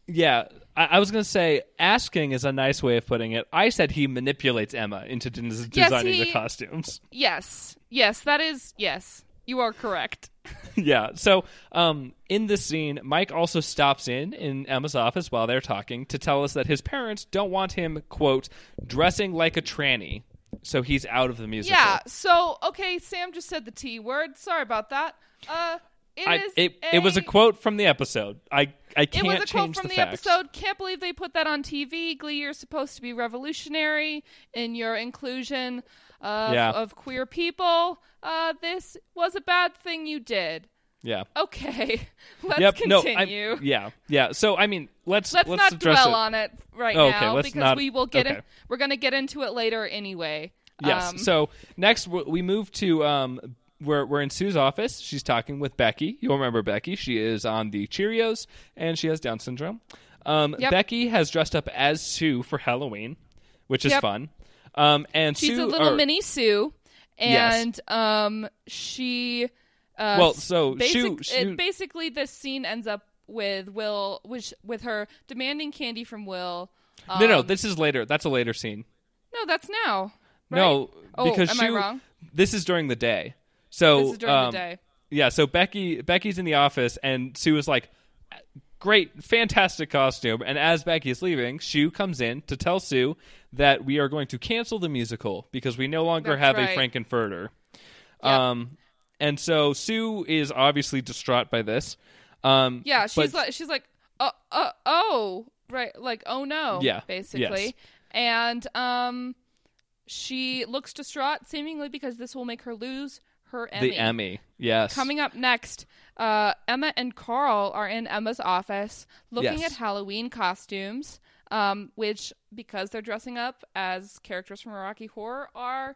Yeah, I, I was going to say asking is a nice way of putting it. I said he manipulates Emma into de- yes, designing he, the costumes. Yes, yes, that is, yes, you are correct. yeah, so um, in this scene, Mike also stops in in Emma's office while they're talking to tell us that his parents don't want him, quote, dressing like a tranny, so he's out of the musical. Yeah, so, okay, Sam just said the T word. Sorry about that. Uh... It, I, it, a, it was a quote from the episode. I, I can't change the It was a quote from the, the episode. Can't believe they put that on T V. Glee, you're supposed to be revolutionary in your inclusion of, yeah. of queer people. Uh, this was a bad thing you did. Yeah. Okay. Let's yep. continue. No, yeah. Yeah. So, I mean, let's Let's, let's not dwell it. on it right oh, okay. now let's because not, we will get okay. in, we're going to get into it later anyway. Yes. Um, so, next we move to... Um, We're we're in Sue's office. She's talking with Becky. You'll remember Becky. She is on the Cheerios, and she has Down syndrome. Um, yep. Becky has dressed up as Sue for Halloween, which is yep. fun. Um, and she's Sue, a little or, mini Sue, and yes. um, she. Uh, well, so basic, she, she, it, basically, this scene ends up with Will, which with her demanding candy from Will. Um, no, no, this is later. That's a later scene. No, that's now. Right? No, because oh, am she, I wrong? This is during the day. So this is during um, the day. Yeah, so Becky Becky's in the office, and Sue is like, great, fantastic costume. And as Becky is leaving, Sue comes in to tell Sue that we are going to cancel the musical because we no longer That's have right. a Frankenfurter. Yeah. Um, and so Sue is obviously distraught by this. Um, yeah, she's, but, like, she's like, oh, oh, oh, right, like, oh no, yeah, basically. Yes. And um, she looks distraught, seemingly because this will make her lose her Emmy. The Emmy. Yes. Coming up next, uh, Emma and Carl are in Emma's office looking yes. at Halloween costumes, um, which, because they're dressing up as characters from Rocky Horror, are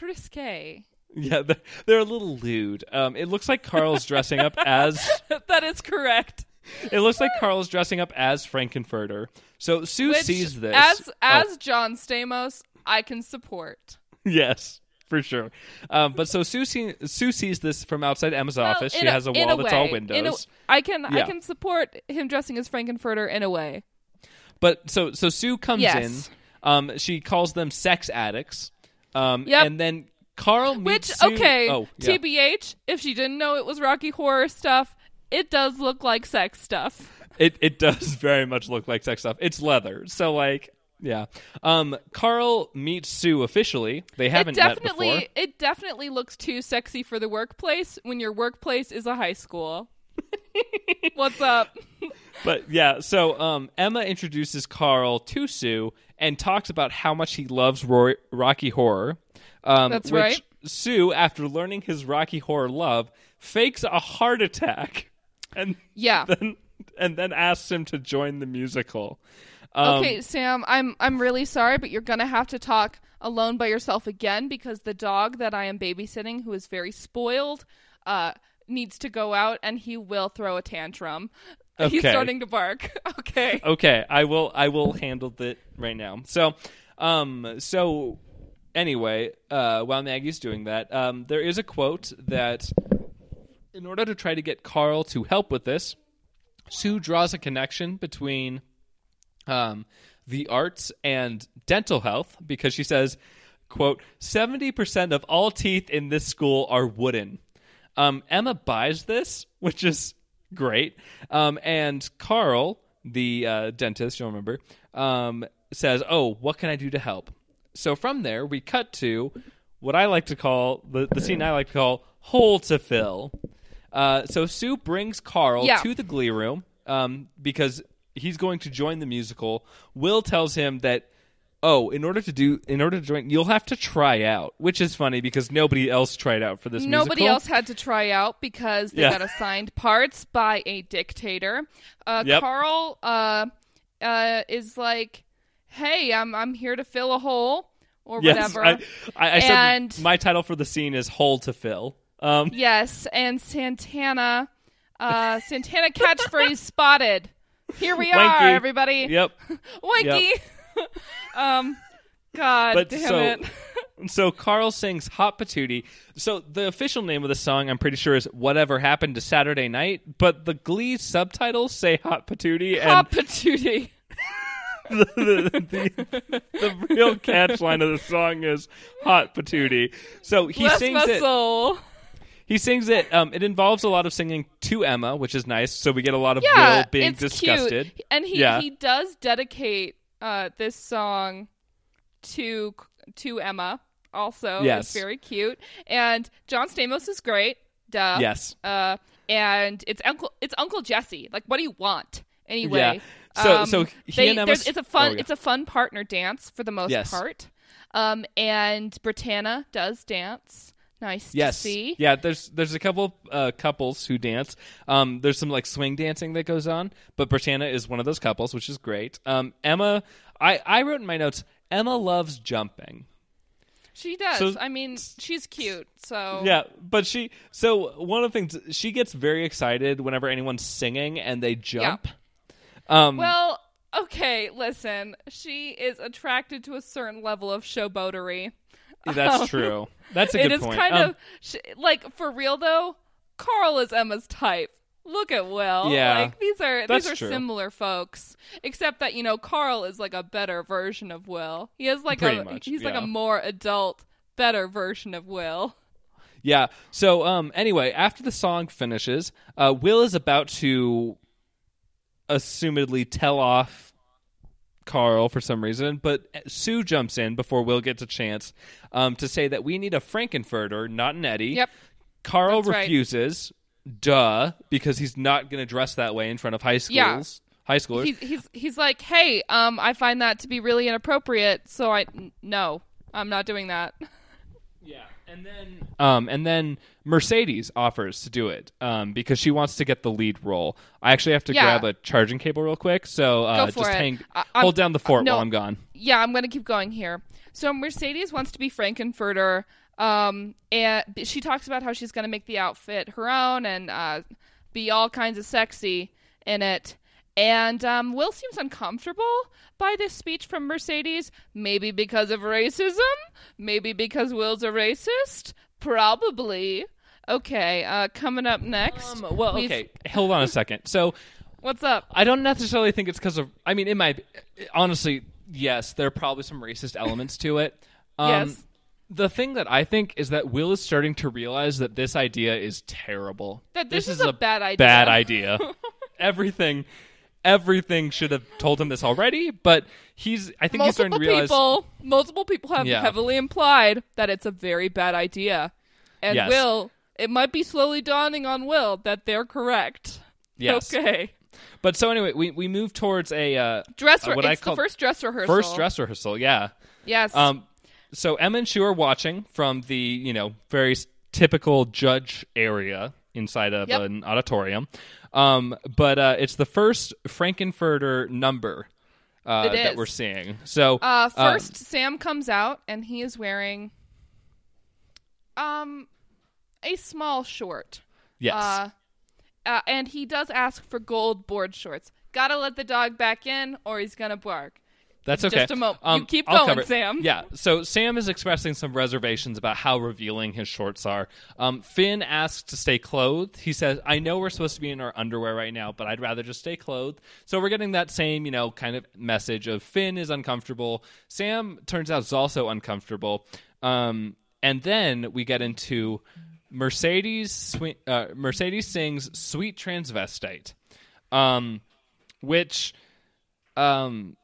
risque. Yeah, they're, they're a little lewd. Um, it looks like Carl's dressing up as... That is correct. It looks like Carl's dressing up as Frankenfurter. So Sue which, sees this. As, as oh. John Stamos, I can support. Yes. For sure. Um, but so Sue, see, Sue sees this from outside Emma's well, office. She a, has a wall a that's way. all windows. A, I can yeah. I can support him dressing as Frankenfurter in a way. But so so Sue comes yes. in. Um, she calls them sex addicts. Um, yep. And then Carl meets Which, Sue. okay, oh, yeah. T B H, if she didn't know it was Rocky Horror stuff, it does look like sex stuff. It, it does very much look like sex stuff. It's leather. So, like... Yeah. Um, Carl meets Sue officially. They haven't it definitely, met before. It definitely looks too sexy for the workplace when your workplace is a high school. What's up? But yeah, so um, Emma introduces Carl to Sue and talks about how much he loves Roy- Rocky Horror. Um, That's which right. Sue, after learning his Rocky Horror love, fakes a heart attack and yeah. then, and then asks him to join the musical. Um, okay, Sam, I'm I'm really sorry, but you're going to have to talk alone by yourself again because the dog that I am babysitting, who is very spoiled, uh, needs to go out and he will throw a tantrum. Okay. He's starting to bark. Okay. Okay, I will I will handle it right now. So, um, so anyway, uh, while Maggie's doing that, um, there is a quote that in order to try to get Carl to help with this, Sue draws a connection between... Um, the arts and dental health, because she says, quote, seventy percent of all teeth in this school are wooden. Um, Emma buys this, which is great. Um, and Carl, the uh, dentist, you'll remember, um, says, oh, what can I do to help? So from there, we cut to what I like to call, the, the scene I like to call, hole to fill. Uh, so Sue brings Carl yeah. to the Glee Room um, because... he's going to join the musical. Will tells him that, oh, in order to do, in order to join, you'll have to try out, which is funny because nobody else tried out for this nobody musical. Nobody else had to try out because they yeah. got assigned parts by a dictator. Uh, yep. Carl uh, uh, is like, hey, I'm I'm here to fill a hole or yes, whatever. I, I, I and said my title for the scene is Hole to Fill. Um, yes, and Santana, uh, Santana catchphrase spotted. Here we Wanky. are, everybody. Yep. Wanky. Yep. um, God but damn so, it. So Carl sings Hot Patootie. So the official name of the song, I'm pretty sure, is Whatever Happened to Saturday Night. But the Glee subtitles say Hot Patootie. Hot and Patootie. the, the, the, the real catch line of the song is Hot Patootie. So he Bless sings my it. Soul. He sings it. Um, it involves a lot of singing to Emma, which is nice. So we get a lot of yeah, Will being it's disgusted. Cute. And he, yeah. he does dedicate uh, this song to to Emma also. Yes. It's very cute. And John Stamos is great. Duh. Yes. Uh, and it's Uncle it's Uncle Jesse. Like, what do you want? Anyway. Yeah. So um, so he they, and Emma it's a fun oh, yeah. it's a fun partner dance for the most yes. part. Um, and Britannia does dance. Nice yes. to see. Yeah, there's there's a couple uh, couples who dance. Um, there's some like swing dancing that goes on, but Britannia is one of those couples, which is great. Um, Emma, I, I wrote in my notes, Emma loves jumping. She does. So, I mean, she's cute, so... Yeah, but she... So one of the things, she gets very excited whenever anyone's singing and they jump. Yeah. Um, well, okay, listen. She is attracted to a certain level of showboatery. That's true. That's a good point. It is point. kind um, of... Sh- like, for real, though, Carl is Emma's type. Look at Will. Yeah. Like, these are these are true. similar folks. Except that, you know, Carl is, like, a better version of Will. He is, like, Pretty a... Much, he's, yeah. like, a more adult, better version of Will. Yeah. So, um, anyway, after the song finishes, uh, Will is about to assumedly tell off Carl for some reason, but Sue jumps in before Will gets a chance um, to say that we need a Frankenfurter, not an Eddie. Yep. Carl That's refuses, right. duh, because he's not going to dress that way in front of high schools. Yeah. High schoolers. He's, he's he's like, hey, um, I find that to be really inappropriate, so I no, I'm not doing that. Yeah. And then, um, and then Mercedes offers to do it um, because she wants to get the lead role. I actually have to yeah. grab a charging cable real quick, so uh, just it. hang, I, hold down the fort uh, no, while I'm gone. Yeah, I'm going to keep going here. So Mercedes wants to be Frankenfurter, um, and she talks about how she's going to make the outfit her own and uh, be all kinds of sexy in it. And um, Will seems uncomfortable by this speech from Mercedes, maybe because of racism, maybe because Will's a racist, probably. Okay, uh, coming up next. Um, well, okay, hold on a second. So, what's up? I don't necessarily think it's because of, I mean, it might, honestly, yes, there are probably some racist elements to it. Um, yes. The thing that I think is that Will is starting to realize that this idea is terrible. That this, this is, is a, a bad idea. Bad idea. Everything. Everything should have told him this already, but he's, I think multiple he's starting to realize... People, multiple people have yeah. heavily implied that it's a very bad idea. And yes. Will, it might be slowly dawning on Will that they're correct. Yes. Okay. But so anyway, we, we move towards a... Uh, dress. Re- uh, what it's I call the first dress rehearsal. First dress rehearsal, yeah. Yes. Um. So Emma and Shu are watching from the, you know, very typical judge area inside of yep. an auditorium. Um, but uh, it's the first Frankenfurter number uh, that we're seeing. So uh, first, um, Sam comes out, and he is wearing um, a small short. Yes. Uh, uh, and he does ask for gold board shorts. Gotta let the dog back in, or he's gonna bark. That's okay. Just a moment. Um, you keep I'll going, Sam. Yeah. So Sam is expressing some reservations about how revealing his shorts are. Um, Finn asks to stay clothed. He says, I know we're supposed to be in our underwear right now, but I'd rather just stay clothed. So we're getting that same, you know, kind of message of Finn is uncomfortable. Sam, turns out, is also uncomfortable. Um, and then we get into Mercedes, sw- uh, Mercedes sings Sweet Transvestite, um, which... Um,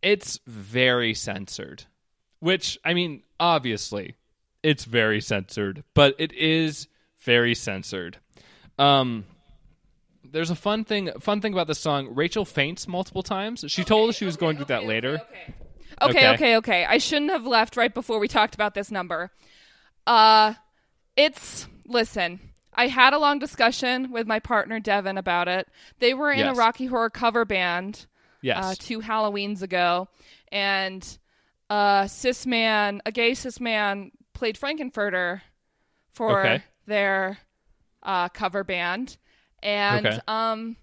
It's very censored, which, I mean, obviously, it's very censored, but it is very censored. Um, there's a fun thing Fun thing about this song. Rachel faints multiple times. She okay, told us she was okay, going to okay, do that okay, later. Okay. Okay, okay, okay, okay. I shouldn't have left right before we talked about this number. Uh, it's, listen, I had a long discussion with my partner, Devin, about it. They were in yes. a Rocky Horror cover band. Yes. Uh, two Halloweens ago, and a cis man, a gay cis man, played Frankenfurter for okay. their uh, cover band, and okay. um,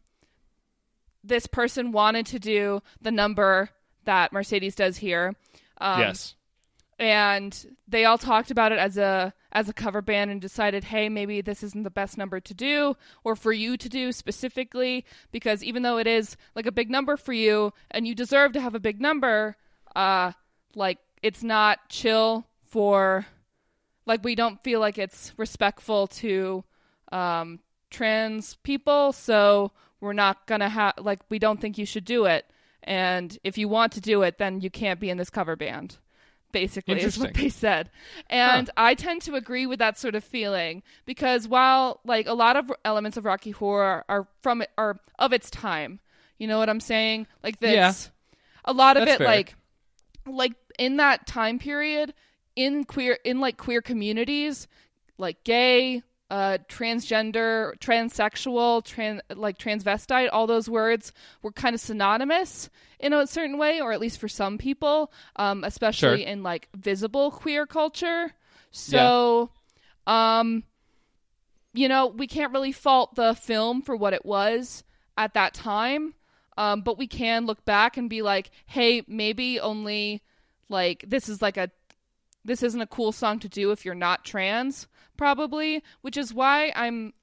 this person wanted to do the number that Mercedes does here. Um, yes, and they all talked about it as a as a cover band and decided, hey, maybe this isn't the best number to do or for you to do specifically, because even though it is like a big number for you and you deserve to have a big number, uh, like it's not chill for, like we don't feel like it's respectful to um, trans people. So we're not going to have, like, we don't think you should do it. And if you want to do it, then you can't be in this cover band. Basically is what they said. And huh. I tend to agree with that sort of feeling, because while like a lot of elements of Rocky Horror are from it, are of its time, you know what I'm saying? Like this, yeah. a lot of That's it, fair. like, like in that time period in queer, in like queer communities, like gay, uh, transgender, transsexual, trans, like transvestite, all those words were kind of synonymous in a certain way, or at least for some people, um, especially sure. in like visible queer culture. So, yeah. um, you know, we can't really fault the film for what it was at that time. Um, but we can look back and be like, hey, maybe only like, this is like a, this isn't a cool song to do if you're not trans, probably, which is why I'm,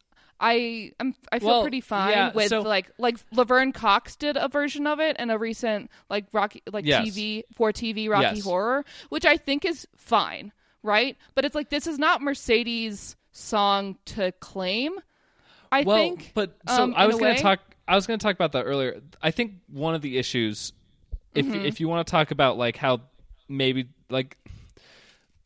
I am I feel well, pretty fine yeah, with so, like like Laverne Cox did a version of it in a recent like Rocky like yes. T V for T V Rocky yes. Horror, which I think is fine, right? But it's like this is not Mercedes' song to claim. I well, think, but so um, I was going to talk. I was going to talk about that earlier. I think one of the issues, if mm-hmm. if you want to talk about like how maybe like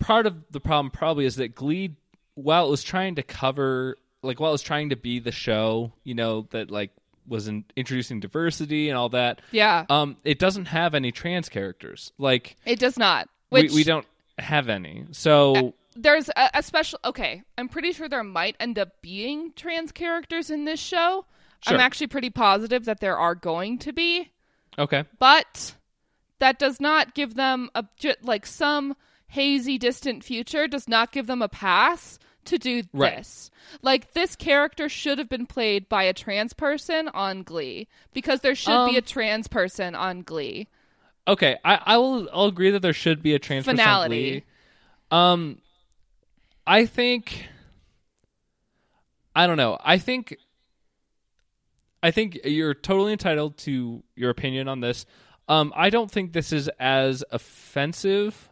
part of the problem probably is that Glee, while it was trying to cover. Like while it was trying to be the show, you know, that like was in, introducing diversity and all that. Yeah. Um, it doesn't have any trans characters. Like it does not. Which we, we don't have any. So there's a, a special, okay, I'm pretty sure there might end up being trans characters in this show. Sure. I'm actually pretty positive that there are going to be. Okay. But that does not give them, a like some hazy distant future does not give them a pass to do right. this. Like, this character should have been played by a trans person on Glee, because there should um, be a trans person on Glee. Okay, I, I will I'll agree that there should be a trans Finality. person on Glee. Um, I think... I don't know. I think... I think you're totally entitled to your opinion on this. Um, I don't think this is as offensive,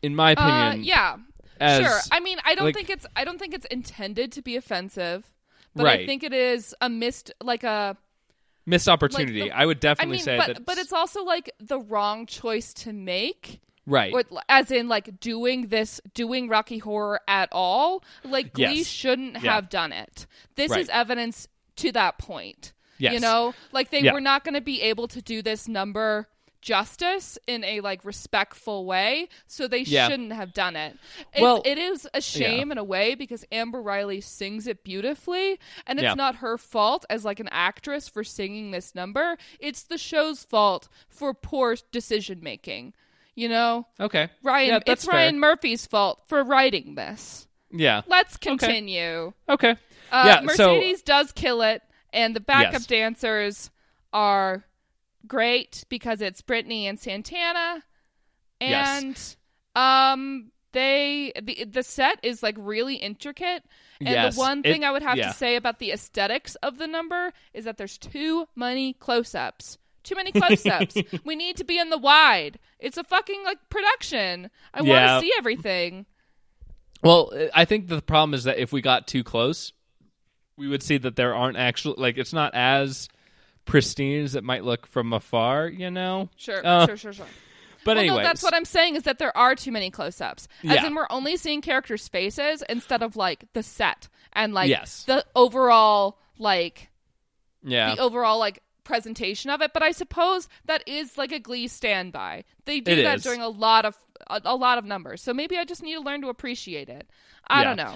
in my opinion. Uh, yeah, as, sure. I mean, I don't like, think it's I don't think it's intended to be offensive, but right. I think it is a missed like a missed opportunity. Like the, I would definitely I mean, say but, that. But it's also like the wrong choice to make. Right. Or, as in like doing this, doing Rocky Horror at all. Like Glee yes. shouldn't yeah. have done it. This right. is evidence to that point. Yes. You know, like they yeah. were not going to be able to do this number justice in a like respectful way, so they yeah. shouldn't have done it. It's, well, it is a shame yeah. in a way, because Amber Riley sings it beautifully, and it's yeah. not her fault as like an actress for singing this number. It's the show's fault for poor decision making. You know, okay, Ryan, yeah, it's fair. Ryan Murphy's fault for writing this. Yeah, let's continue. Okay, okay. Uh, yeah, Mercedes so... does kill it. And the backup yes. dancers are great, because it's Brittany and Santana, and yes. um, they the the set is like really intricate. And yes. the one thing it, I would have yeah. to say about the aesthetics of the number is that there's too many close-ups. Too many close-ups. We need to be in the wide. It's a fucking like production. I yeah. want to see everything. Well, I think the problem is that if we got too close, we would see that there aren't actually, like, it's not as pristine as it might look from afar, you know? Sure, uh, sure, sure, sure. But well, anyways. No, that's what I'm saying, is that there are too many close-ups. As yeah. in, we're only seeing characters' faces instead of, like, the set and, like, yes. the overall, like, yeah. the overall, like, presentation of it. But I suppose that is, like, a Glee standby. They do it that is. during a lot of, a, a lot of numbers. So maybe I just need to learn to appreciate it. I yeah. don't know.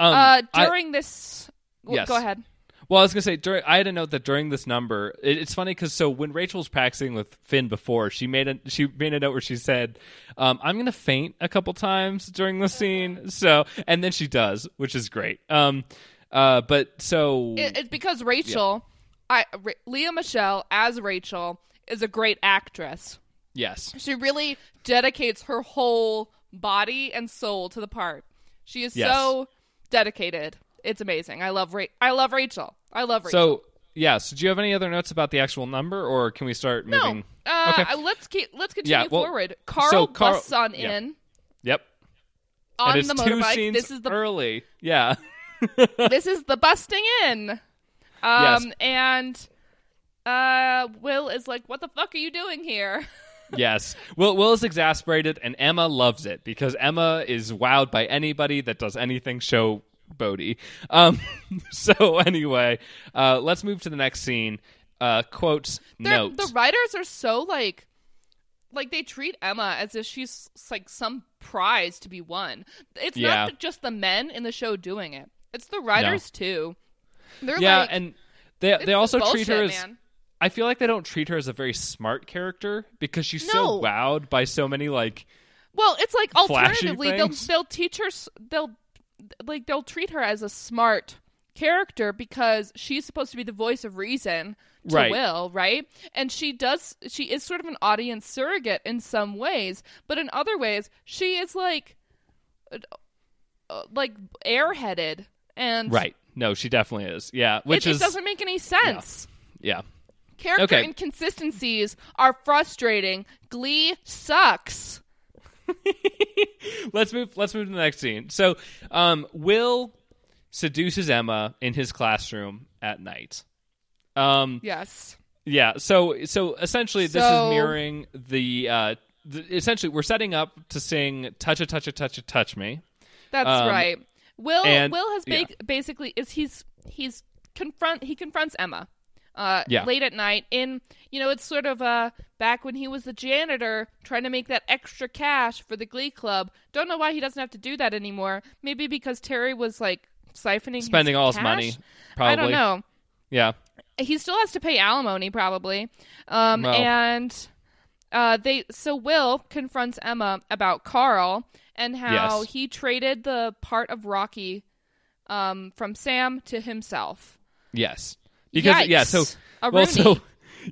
Um, uh, during I, this... Yes. Go ahead. Well, I was going to say, during, I had a note that during this number, it, it's funny because so when Rachel was practicing with Finn before, she made a, she made a note where she said, um, I'm going to faint a couple times during the scene. So, and then she does, which is great. Um, uh, but so... It, it's because Rachel, yeah. I, Ra- Lea Michele as Rachel is a great actress. Yes. She really dedicates her whole body and soul to the part. She is yes. so dedicated. It's amazing. I love Ra- I love Rachel. I love Rachel. So, yeah. So, do you have any other notes about the actual number, or can we start moving? No. Uh, okay. Let's keep. Let's continue yeah, well, forward. Carl so Carl, busts on yeah. in. Yep. On and it's the motorbike. Two scenes this is the early. Yeah. This is the busting in. Um yes. And uh, Will is like, "What the fuck are you doing here?" Yes. Will Will is exasperated, and Emma loves it, because Emma is wowed by anybody that does anything show Bodhi. Um, so anyway, uh, let's move to the next scene. Uh, quotes, They're, notes. The writers are so like, like they treat Emma as if she's like some prize to be won. It's yeah. not just the men in the show doing it. It's the writers no. too. They're yeah, like, and they they also bullshit, treat her as. Man. I feel like they don't treat her as a very smart character, because she's no. so wowed by so many like. Well, it's like alternatively they'll they'll teach her they'll. Like, they'll treat her as a smart character because she's supposed to be the voice of reason to right. Will, right? And she does, she is sort of an audience surrogate in some ways, but in other ways, she is like, uh, like airheaded. And right. No, she definitely is. Yeah. Which it, is, it doesn't make any sense. Yeah. yeah. Character okay. inconsistencies are frustrating. Glee sucks. let's move let's move to the next scene. So um Will seduces Emma in his classroom at night. Um yes yeah so so essentially so, this is mirroring the uh the, essentially we're setting up to sing Touch a Touch a Touch a Touch Me. That's um, right. Will and, Will has ba- yeah. basically is he's he's confront he confronts Emma uh, yeah. late at night. And, you know, it's sort of uh, back when he was the janitor trying to make that extra cash for the Glee Club. Don't know why he doesn't have to do that anymore. Maybe because Terry was, like, siphoning Spending his all cash? His money, probably. I don't know. Yeah. He still has to pay alimony, probably. Um, well. And... Uh, they so Will confronts Emma about Carl and how yes. he traded the part of Rocky um, from Sam to himself. Yes, because Yikes. yeah, so A well, Rooney, so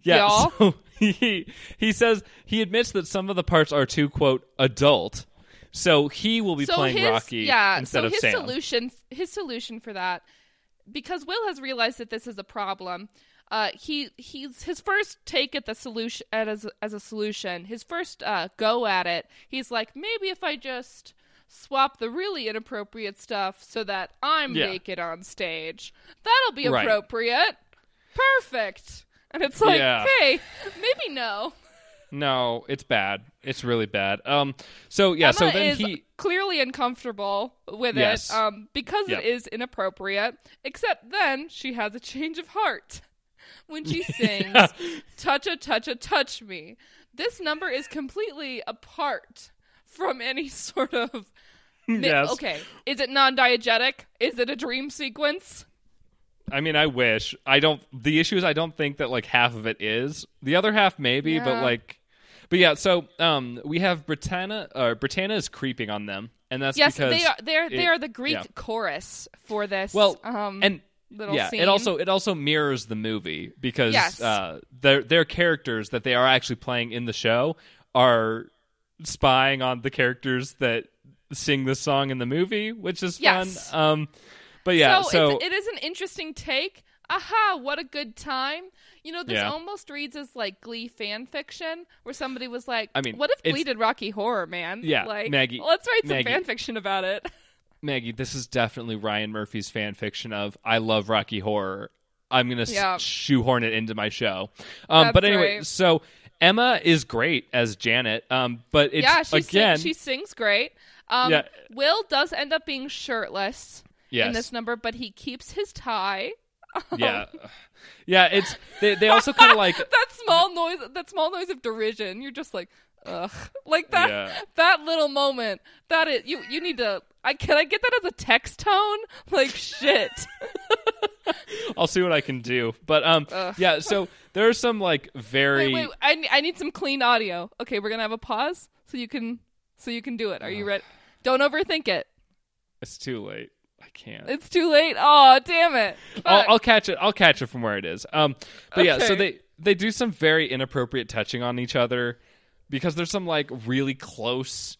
yeah, y'all. So he he says he admits that some of the parts are too quote adult, so he will be so playing his, Rocky yeah, instead so of his Sam. Solution, his solution for that, because Will has realized that this is a problem. Uh, he he's his first take at the solution as as a solution. His first uh, go at it. He's like, maybe if I just swap the really inappropriate stuff so that I'm yeah. naked on stage, that'll be appropriate. Right. Perfect. And it's like, yeah. hey, maybe no. No, it's bad. It's really bad. Um. So yeah. Emma so then is he clearly uncomfortable with yes. it. Um. Because yep. it is inappropriate. Except then she has a change of heart. When she sings, yeah. touch a touch a touch me. This number is completely apart from any sort of. Yes. Okay. Is it non-diegetic? Is it a dream sequence? I mean, I wish. I don't. The issue is, I don't think that like half of it is. The other half, maybe, yeah. but like, but yeah. So, um, we have Britannia. Uh, Britannia is creeping on them, and that's yes, because they are. They are. It, they are the Greek yeah. chorus for this. Well, um, and. Yeah, scene. it also it also mirrors the movie because yes. uh, their their characters that they are actually playing in the show are spying on the characters that sing this song in the movie, which is yes. fun. Um, but yeah, so, so it is an interesting take. Aha, what a good time. You know, this yeah. almost reads as like Glee fan fiction where somebody was like, I mean, what if Glee did Rocky Horror, man? Yeah, like, Maggie. Let's write some Maggie. fan fiction about it. Maggie, this is definitely Ryan Murphy's fan fiction of I love Rocky Horror. I'm going to yeah. s- shoehorn it into my show. Um, but anyway, right. so Emma is great as Janet, um, but it's, yeah, she again... Sing- she sings great. Um, yeah. Will does end up being shirtless yes. in this number, but he keeps his tie. yeah. Yeah, it's... They, they also kind of like... that small noise That small noise of derision. You're just like, ugh. Like that yeah. that little moment. That is... You, you need to... I, can I get that as a text tone? Like, shit. I'll see what I can do. But, um, Ugh. yeah, so there are some, like, very... Wait, wait, wait. I, I need some clean audio. Okay, we're going to have a pause so you can so you can do it. Are you ready? Don't overthink it. It's too late. I can't. It's too late? Oh, damn it. I'll, I'll catch it. I'll catch it from where it is. Um, But, okay. yeah, so they, they do some very inappropriate touching on each other because there's some, like, really close...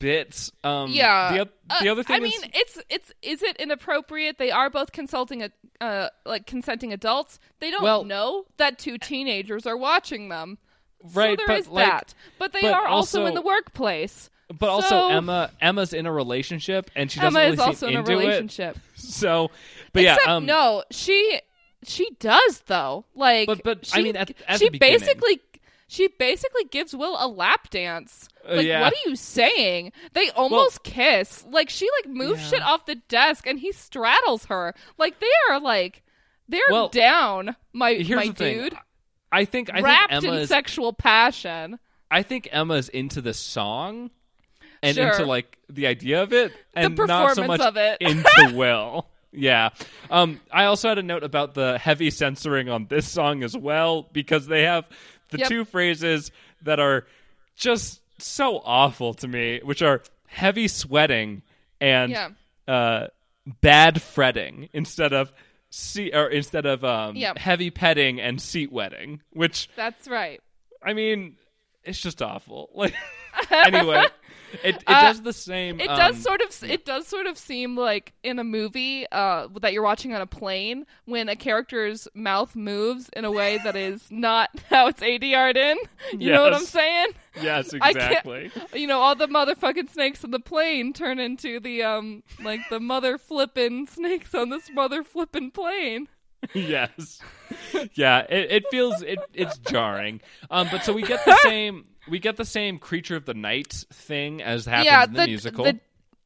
bits um yeah the, the other thing uh, I mean is, it's it's is it inappropriate? They are both consulting a uh like consenting adults. They don't well, know that two teenagers are watching them, right? So there but, is like, that but they but are also, also in the workplace but so, also Emma Emma's in a relationship and she doesn't Emma really is also in a relationship it. so but Except, yeah um, no she she does though like but, but she, I mean at, at she the basically She basically gives Will a lap dance. Like, uh, yeah. what are you saying? They almost well, kiss. Like, she, like, moves yeah. shit off the desk, and he straddles her. Like, they are, like, they're well, down, my my dude. Thing. I think I Wrapped think Emma in is, sexual passion. I think Emma's into the song and sure. into, like, the idea of it. And the performance not so much of it. into Will. Yeah. Um, I also had a note about the heavy censoring on this song as well, because they have... The yep. two phrases that are just so awful to me, which are heavy sweating and yeah. uh, bad fretting, instead of seat or instead of um, yep. heavy petting and seat wetting. Which that's right. I mean, it's just awful. Like anyway, it, it uh, does the same. It um, does sort of. Yeah. It does sort of seem like in a movie uh, that you're watching on a plane when a character's mouth moves in a way that is not how it's A D R'd in. You yes. know what I'm saying? Yes, exactly. You know, all the motherfucking snakes on the plane turn into the um, like the mother flippin' snakes on this mother flippin' plane. Yes. Yeah, it, it feels it, it's jarring. Um, but so we get the same we get the same creature of the night thing as happens yeah, in the, the musical. The,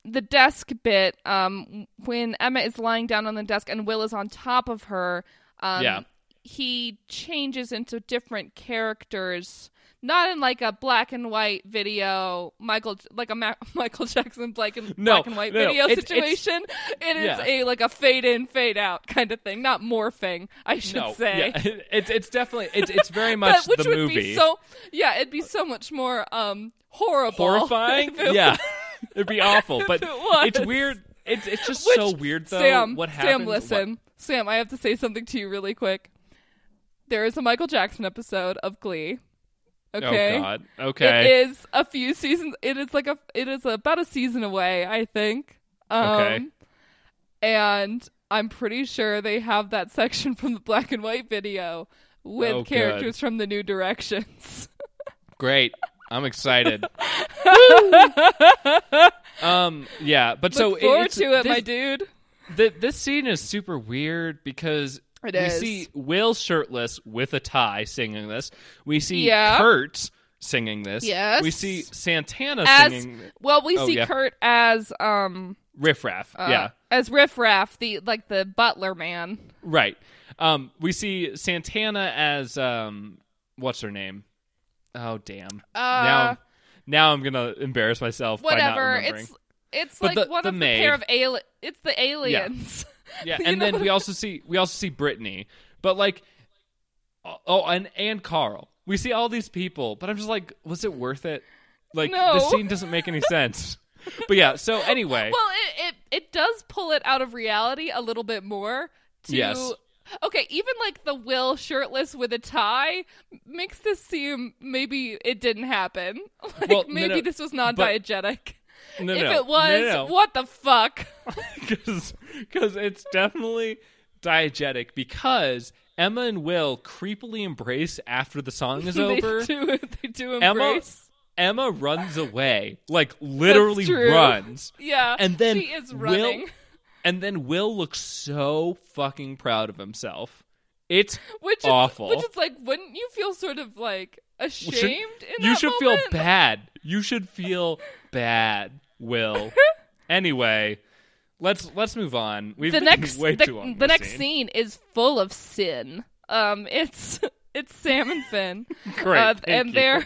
the desk bit, um, when Emma is lying down on the desk and Will is on top of her, um yeah. he changes into different characters, not in like a black and white video, Michael, like a Ma- Michael Jackson black and, no, black and white no, video no. It's, situation. It's, it is yeah. a like a fade in, fade out kind of thing, not morphing. I should no, say yeah. it's it's definitely it's it's very much but, the would movie. Be so yeah, it'd be so much more um, horrible, horrifying. It yeah, it'd be awful. But it it's weird. It's it's just Which, so weird though. Sam, what happens? Sam, listen, what? Sam, I have to say something to you really quick. There is a Michael Jackson episode of Glee. Okay. Oh God. Okay. It is a few seasons. It is like a. It is about a season away, I think. Um, okay. And I'm pretty sure they have that section from the black and white video with oh, characters good. from the New Directions. Great. I'm excited. um. Yeah. But Look so forward it's, to it, this, my dude. The, this scene is super weird because. It we is. see Will shirtless with a tie singing this. We see yeah. Kurt singing this. Yes. We see Santana as, singing this. Well, we oh, see yeah. Kurt as um Riff Raff. Uh, yeah. As Riff Raff, the like the butler man. Right. Um we see Santana as um what's her name? Oh damn. Uh, now now I'm going to embarrass myself whatever. by not remembering. It's it's but like the, one the of maid. the pair of ali- it's the aliens. Yeah. Yeah, and then we also see we also see Brittany, but like, oh, and and Carl. We see all these people, but I'm just like, was it worth it? Like, no. This scene doesn't make any sense. But yeah, so anyway, well, it, it it does pull it out of reality a little bit more. To, yes. Okay, even like the Will shirtless with a tie makes this seem maybe it didn't happen. Like well, maybe no, no, this was non-diegetic. But- No, if no, it was, no, no. what the fuck? Because it's definitely diegetic because Emma and Will creepily embrace after the song is over. They do, they do embrace. Emma, Emma runs away, like literally runs. Yeah, and then she is running. Will, and then Will looks so fucking proud of himself. It's which awful. Is, which is like, wouldn't you feel sort of like ashamed should, in that You should moment? feel bad. You should feel bad, Will. Anyway, let's let's move on. We've the been next, way the, too long. The next scene. scene is full of sin. Um, it's it's Sam and Finn. Great, uh, thank and you. they're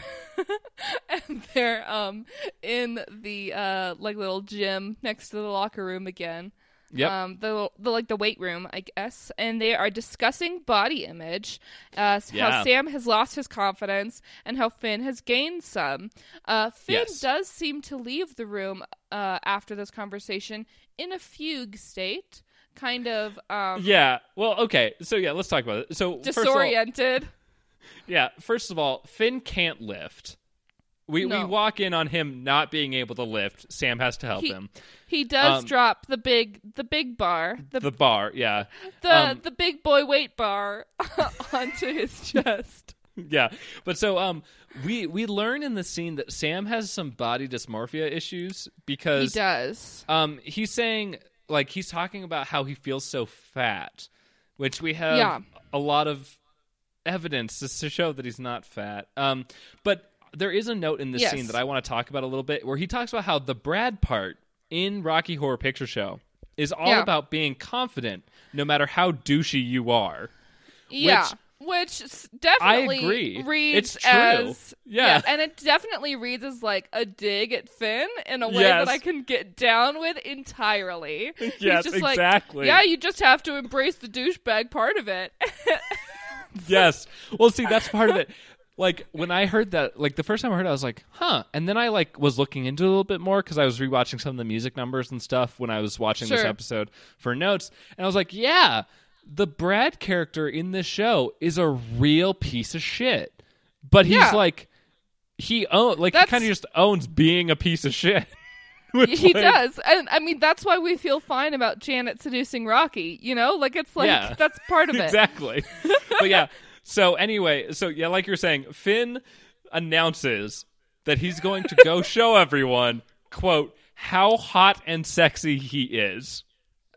and they're um in the uh like little gym next to the locker room again. Yep. Um, the, the like the weight room, I guess, and they are discussing body image, uh, yeah. how Sam has lost his confidence and how Finn has gained some. Uh, Finn yes. does seem to leave the room uh, after this conversation in a fugue state, kind of. Um, yeah. Well, okay. So yeah, let's talk about it. So disoriented. First of all, yeah. First of all, Finn can't lift. We no. we walk in on him not being able to lift. Sam has to help he, him. He does um, drop the big the big bar. The, the bar, yeah. The um, the big boy weight bar onto his chest. Yeah. But so um we we learn in the scene that Sam has some body dysmorphia issues because he does. Um he's saying like he's talking about how he feels so fat, which we have yeah. a lot of evidence to, to show that he's not fat. Um but There is a note in this yes. scene that I want to talk about a little bit where he talks about how the Brad part in Rocky Horror Picture Show is all yeah. about being confident no matter how douchey you are. Yeah, which, which definitely I agree. reads it's true. as... Yeah. yeah. And it definitely reads as like a dig at Finn in a way yes. that I can get down with entirely. Yes, just exactly. Like, yeah, you just have to embrace the douchebag part of it. Yes. Well, see, that's part of it. Like, when I heard that, like, the first time I heard it, I was like, huh. And then I, like, was looking into it a little bit more because I was rewatching some of the music numbers and stuff when I was watching sure. this episode for notes. And I was like, yeah, the Brad character in this show is a real piece of shit. But he's, yeah. like, he own, like that's... he kind of just owns being a piece of shit. He like... does. And, I mean, that's why we feel fine about Janet seducing Rocky, you know? Like, it's like, yeah. that's part of it. Exactly. But, yeah. So anyway, so yeah, like you're saying, Finn announces that he's going to go show everyone, quote, how hot and sexy he is,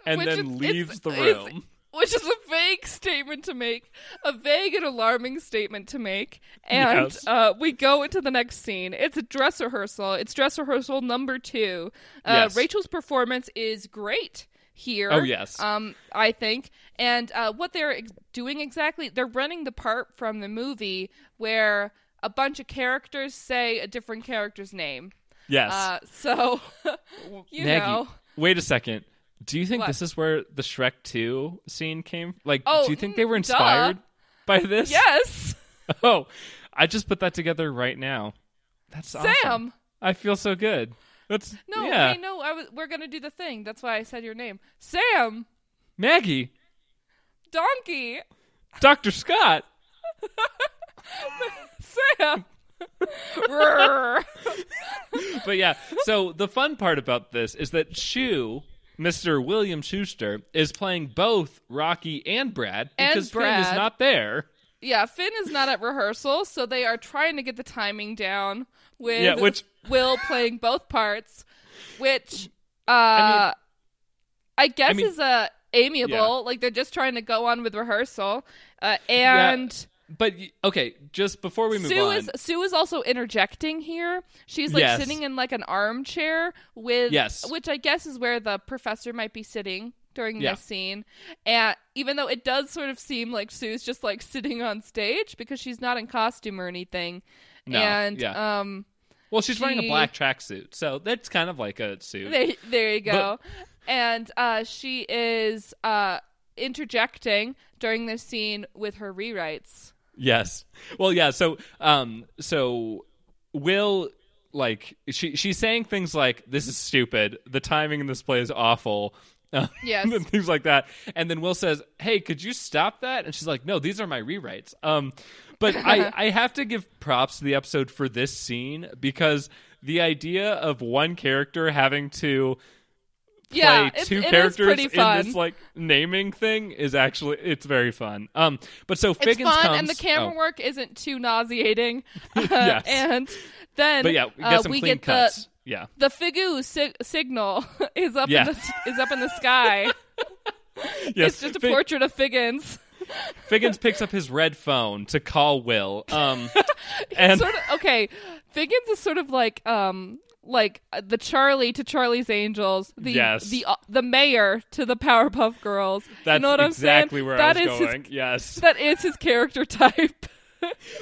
and which then is, leaves the room. Which is a vague statement to make, a vague and alarming statement to make. And yes. uh, we go into the next scene. It's a dress rehearsal. It's dress rehearsal number two. Uh, yes. Rachel's performance is great. here. Oh, yes. Um, I think. And uh, what they're ex- doing exactly, they're running the part from the movie where a bunch of characters say a different character's name. Yes. Uh, so, you Maggie, know. Wait a second. Do you think what? this is where the Shrek two scene came? Like, oh, do you think they were inspired duh. by this? Yes. Oh, I just put that together right now. That's Sam. Awesome. I feel so good. That's no, yeah. hey, no. I was. We're gonna do the thing. That's why I said your name, Sam. Maggie. Donkey. Doctor Scott. Sam. But yeah. So the fun part about this is that Shu, Mister William Schuster, is playing both Rocky and Brad because and Brad. Finn is not there. Yeah, Finn is not at rehearsal, so they are trying to get the timing down with yeah, which... Will playing both parts, which uh, I, mean, I guess I mean, is uh, amiable. Yeah. Like, they're just trying to go on with rehearsal. Uh, and... Yeah. But, okay, just before we move Sue on. Is, Sue is also interjecting here. She's, like, yes. sitting in, like, an armchair with... Yes. Which I guess is where the professor might be sitting during yeah. this scene. And even though it does sort of seem like Sue's just, like, sitting on stage because she's not in costume or anything. No, and, yeah. um... Well, she's she... wearing a black tracksuit, so that's kind of like a suit. There, there you go. But... And uh, she is uh, interjecting during this scene with her rewrites. Yes. Well, yeah. So, um, so Will, like, she she's saying things like, "This is stupid. The timing in this play is awful." Uh, yes. And things like that. And then Will says, "Hey, could you stop that?" And she's like, "No, these are my rewrites." Um, but I, I have to give props to the episode for this scene because the idea of one character having to play yeah, two it, characters it in this like naming thing is actually it's very fun. Um, but so Figgins it's fun, comes, and the camera oh. work isn't too nauseating. Uh, yes. And then but yeah, we get, uh, some we clean get cuts. the. Yeah, the Figu sig- signal is up yeah. in the, is up in the sky. Yes. It's just a Fig- portrait of Figgins. Figgins picks up his red phone to call Will. Um, and sort of, okay, Figgins is sort of like um, like the Charlie to Charlie's Angels, the yes. the uh, the mayor to the Powerpuff Girls. That's you know what exactly I'm saying? Where that I was is going. His, yes, that is his character type.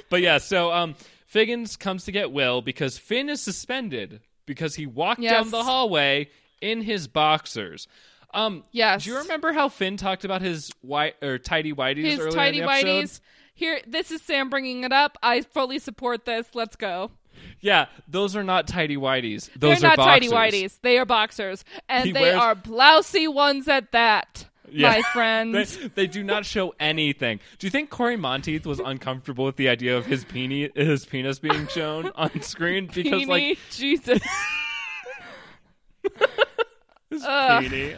But yeah, so um, Figgins comes to get Will because Finn is suspended. Because he walked yes. down the hallway in his boxers. Um, yes. Do you remember how Finn talked about his wi- or tidy whities his earlier tidy in the episode? Whities. Here, this is Sam bringing it up. I fully support this. Let's go. Yeah, those are not tidy whities. Those They're are not boxers. Tidy whities. They are boxers, and he they wears- are blousy ones at that. Yeah. My friends, they, they do not show anything. Do you think Corey Monteith was uncomfortable with the idea of his penis, his penis being shown on screen? Because Peenie, like Jesus, his uh, peenie.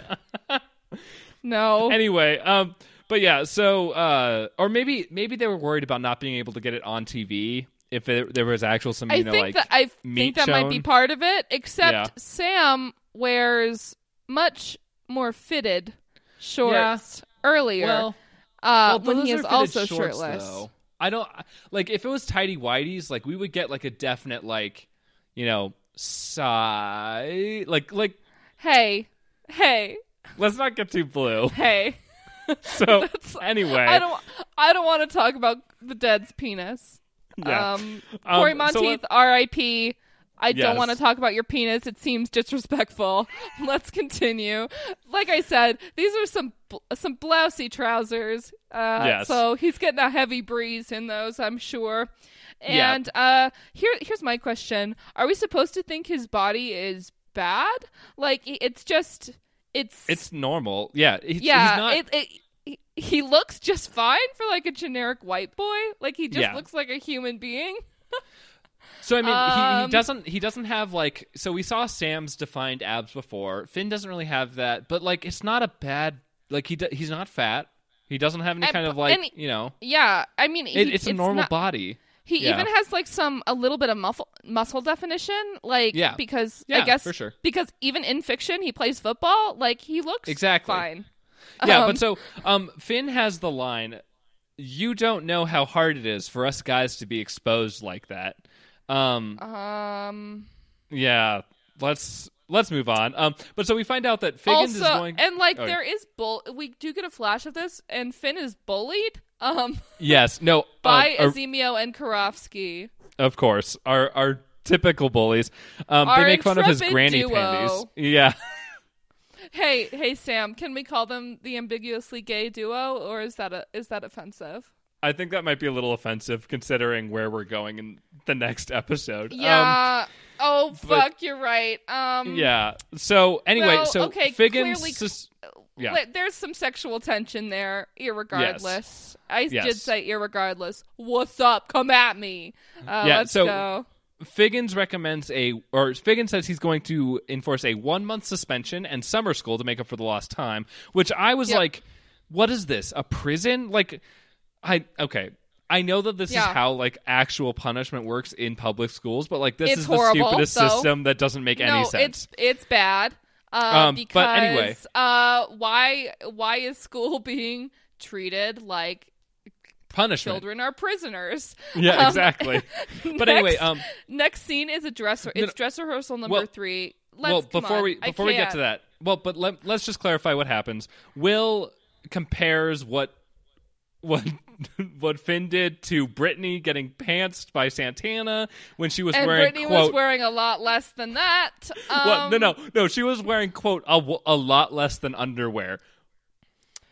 No. Anyway, um, but yeah, so uh, or maybe maybe they were worried about not being able to get it on T V if it, there was actual some. You I know, think like that, I think that shown. might be part of it. Except yeah. Sam wears much more fitted. Shorts yeah. earlier well, uh, well, when he is also shorts, shirtless. Though. I don't like if it was tidy whities, like we would get like a definite like you know sigh like like hey hey let's not get too blue hey so anyway I don't I don't want to talk about the dead's penis yeah. um, um Corey Monteith so R I P I yes. don't want to talk about your penis. It seems disrespectful. Let's continue. Like I said, these are some some blousy trousers. Uh, yes. So he's getting a heavy breeze in those, I'm sure. And yeah. uh, here here's my question: are we supposed to think his body is bad? Like it's just it's it's normal. Yeah. It's, yeah. He's not... it, it, he looks just fine for like a generic white boy. Like he just yeah. looks like a human being. So I mean, um, he, he doesn't. He doesn't have like. So we saw Sam's defined abs before. Finn doesn't really have that, but like, it's not a bad. Like he do, he's not fat. He doesn't have any and, kind of like and, you know. Yeah, I mean, it, he, it's a it's normal not, body. He yeah. even has like some a little bit of muscle muscle definition, like yeah. because yeah, I guess for sure. because even in fiction he plays football. Like he looks exactly fine. Yeah, um, but so um, Finn has the line. You don't know how hard it is for us guys to be exposed like that. Um, um. Yeah. Let's let's move on. Um, but so we find out that Figgins also, is going, and like oh, there yeah. is bull. We do get a flash of this, and Finn is bullied. Um, yes, no, by uh, Azemio and Karofsky. Of course, our our typical bullies. Um, they make fun of his granny duo. panties. Yeah. Hey, hey, Sam. Can we call them the ambiguously gay duo, or is that a, is that offensive? I think that might be a little offensive considering where we're going in the next episode. Yeah. Um, oh, fuck. But, you're right. Um, yeah. So anyway, so, so okay, Figgins. Clearly, sus- yeah. There's some sexual tension there, irregardless. Yes. I yes. did say irregardless. What's up? Come at me. Uh, yeah, let's so, go. Figgins recommends a, or Figgins says he's going to enforce a one month suspension and summer school to make up for the lost time, which I was yep. like, what is this? A prison? Like, I, okay. I know that this yeah. is how like actual punishment works in public schools, but like this it's is horrible, the stupidest though. system that doesn't make no, any sense. It's, it's bad. Uh, um, because, but anyway, uh, why, why is school being treated like punishment? Children are prisoners. Yeah, um, exactly. But next, anyway, um, next scene is a dress. It's no, no, dress rehearsal number well, three. Let's, well, before on, we before we get to that, well, but let, let's just clarify what happens. Will compares what what what Finn did to Brittany getting pantsed by Santana when she was and wearing. Brittany quote, was wearing a lot less than that. Um, well, no, no, no. She was wearing quote a, a lot less than underwear.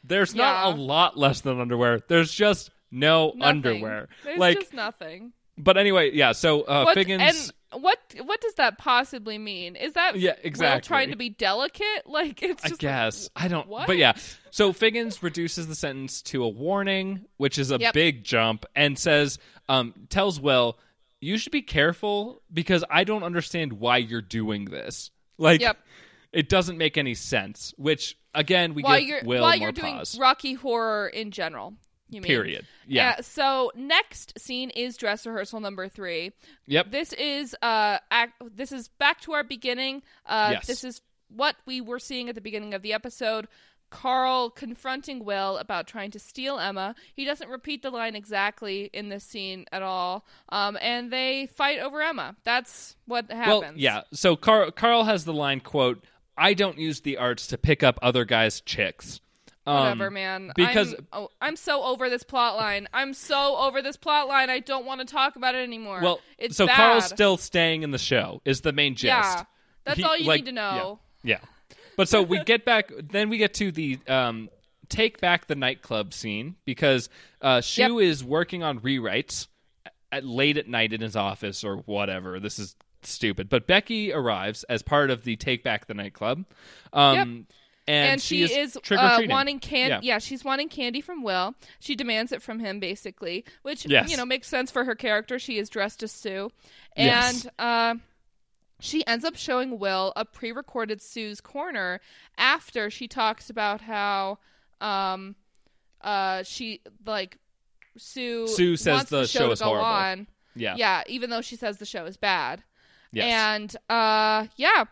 There's yeah. not a lot less than underwear. There's just no nothing. underwear. There's like, just nothing. But anyway, yeah, so uh, what, Figgins... And what what does that possibly mean? Is that yeah, exactly. Will trying to be delicate? Like, it's just... I guess. Like, I don't... What? But yeah, so Figgins reduces the sentence to a warning, which is a yep. big jump, and says, um, tells Will, you should be careful because I don't understand why you're doing this. Like, yep. it doesn't make any sense, which, again, we while get Will while more you're doing pause. Rocky Horror in general. You mean. Period. Yeah. Uh, so next scene is dress rehearsal number three. Yep. This is uh, ac- this is back to our beginning. Uh, yes. This is what we were seeing at the beginning of the episode. Carl confronting Will about trying to steal Emma. He doesn't repeat the line exactly in this scene at all. Um, and they fight over Emma. That's what happens. Well, yeah. So Carl Carl has the line, quote, "I don't use the arts to pick up other guys' chicks." Whatever, man. Um, because I'm, oh, I'm so over this plot line. I'm so over this plot line. I don't want to talk about it anymore. Well, it's so bad. Carl's still staying in the show is the main gist. Yeah, that's he, all you like, need to know. Yeah, yeah. But so we get back. Then we get to the um, take back the nightclub scene because uh, Shu yep. is working on rewrites at late at night in his office or whatever. This is stupid. But Becky arrives as part of the take back the nightclub. Um, yep. And, and she, she is, is uh, wanting candy. Yeah. yeah, she's wanting candy from Will. She demands it from him, basically, which yes. you know makes sense for her character. She is dressed as Sue, and yes. uh, she ends up showing Will a pre-recorded Sue's Corner after she talks about how um, uh, she like Sue. Sue says the, the show, show is horrible. On. Yeah, yeah. Even though she says the show is bad. Yes. And uh, yeah,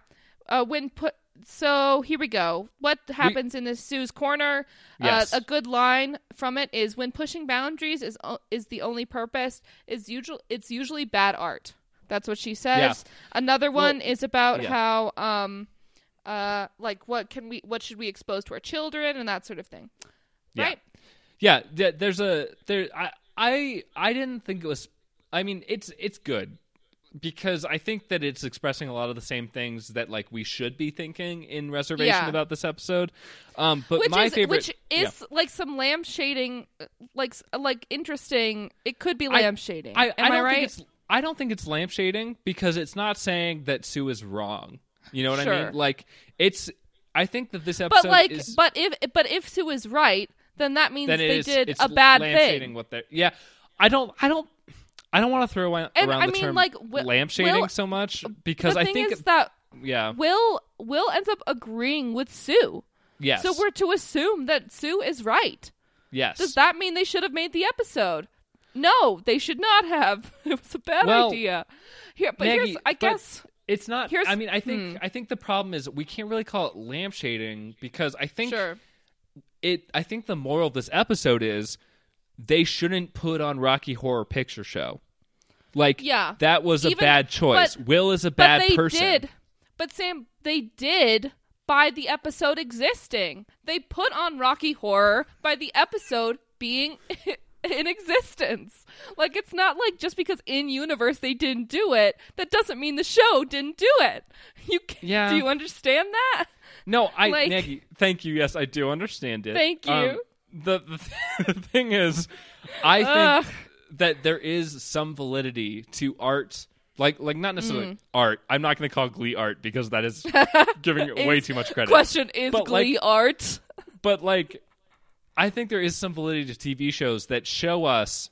uh, when put. So here we go. What happens we, in this Sue's Corner? Yes. Uh, a good line from it is, "When pushing boundaries is is the only purpose, is usual. It's usually bad art." That's what she says. Yeah. Another one well, is about yeah. how, um, uh, like what can we, what should we expose to our children and that sort of thing, yeah. right? Yeah. There's a there. I I I didn't think it was. I mean, it's it's good. Because I think that it's expressing a lot of the same things that like we should be thinking in Reservation yeah. about this episode. Um, but which my is, favorite, which is yeah. like some lampshading, like like interesting. It could be lampshading. I, I, Am I, don't I right? Think it's, I don't think it's lampshading because it's not saying that Sue is wrong. You know what sure. I mean? Like it's. I think that this episode. But like, is, but if but if Sue is right, then that means then they is, did a bad thing. What yeah, I don't. I don't. I don't want to throw around and, the I mean, term like, Will, lampshading Will, so much because I think is that yeah. Will Will ends up agreeing with Sue. Yes. So we're to assume that Sue is right. Yes. Does that mean they should have made the episode? No, they should not have. It was a bad well, idea. Here, but Maggie, here's I guess it's not. I mean, I think hmm. I think the problem is we can't really call it lampshading because I think sure. it. I think the moral of this episode is they shouldn't put on Rocky Horror Picture Show. Like, yeah, that was a Even, bad choice. But, Will is a bad but they person. Did. But Sam, they did by the episode existing. They put on Rocky Horror by the episode being in existence. Like, it's not like just because in universe they didn't do it, that doesn't mean the show didn't do it. You can't, yeah. Do you understand that? No, I like, Nagy, thank you. Yes, I do understand it. Thank you. Um, the, the, th- the thing is, I uh, think that there is some validity to art. Like, like not necessarily mm. art. I'm not going to call Glee art because that is giving it way too much credit. Question, is but Glee like, art? But, like, I think there is some validity to T V shows that show us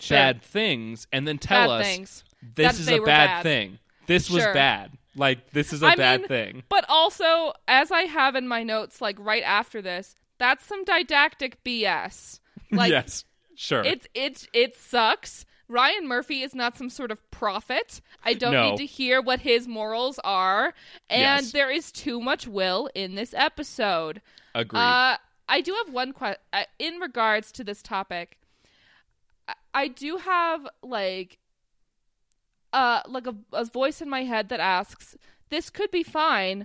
bad, bad things and then tell bad us things. This that is a bad, bad thing. This sure. was bad. Like, this is a I bad mean, thing. But also, as I have in my notes, like, right after this, that's some didactic B S. Like, yes, sure. It's, it's, it sucks. Ryan Murphy is not some sort of prophet. I don't no. need to hear what his morals are. And yes. there is too much will in this episode. Agreed. Uh, I do have one question uh, in regards to this topic. I, I do have like, uh, like a-, a voice in my head that asks, this could be fine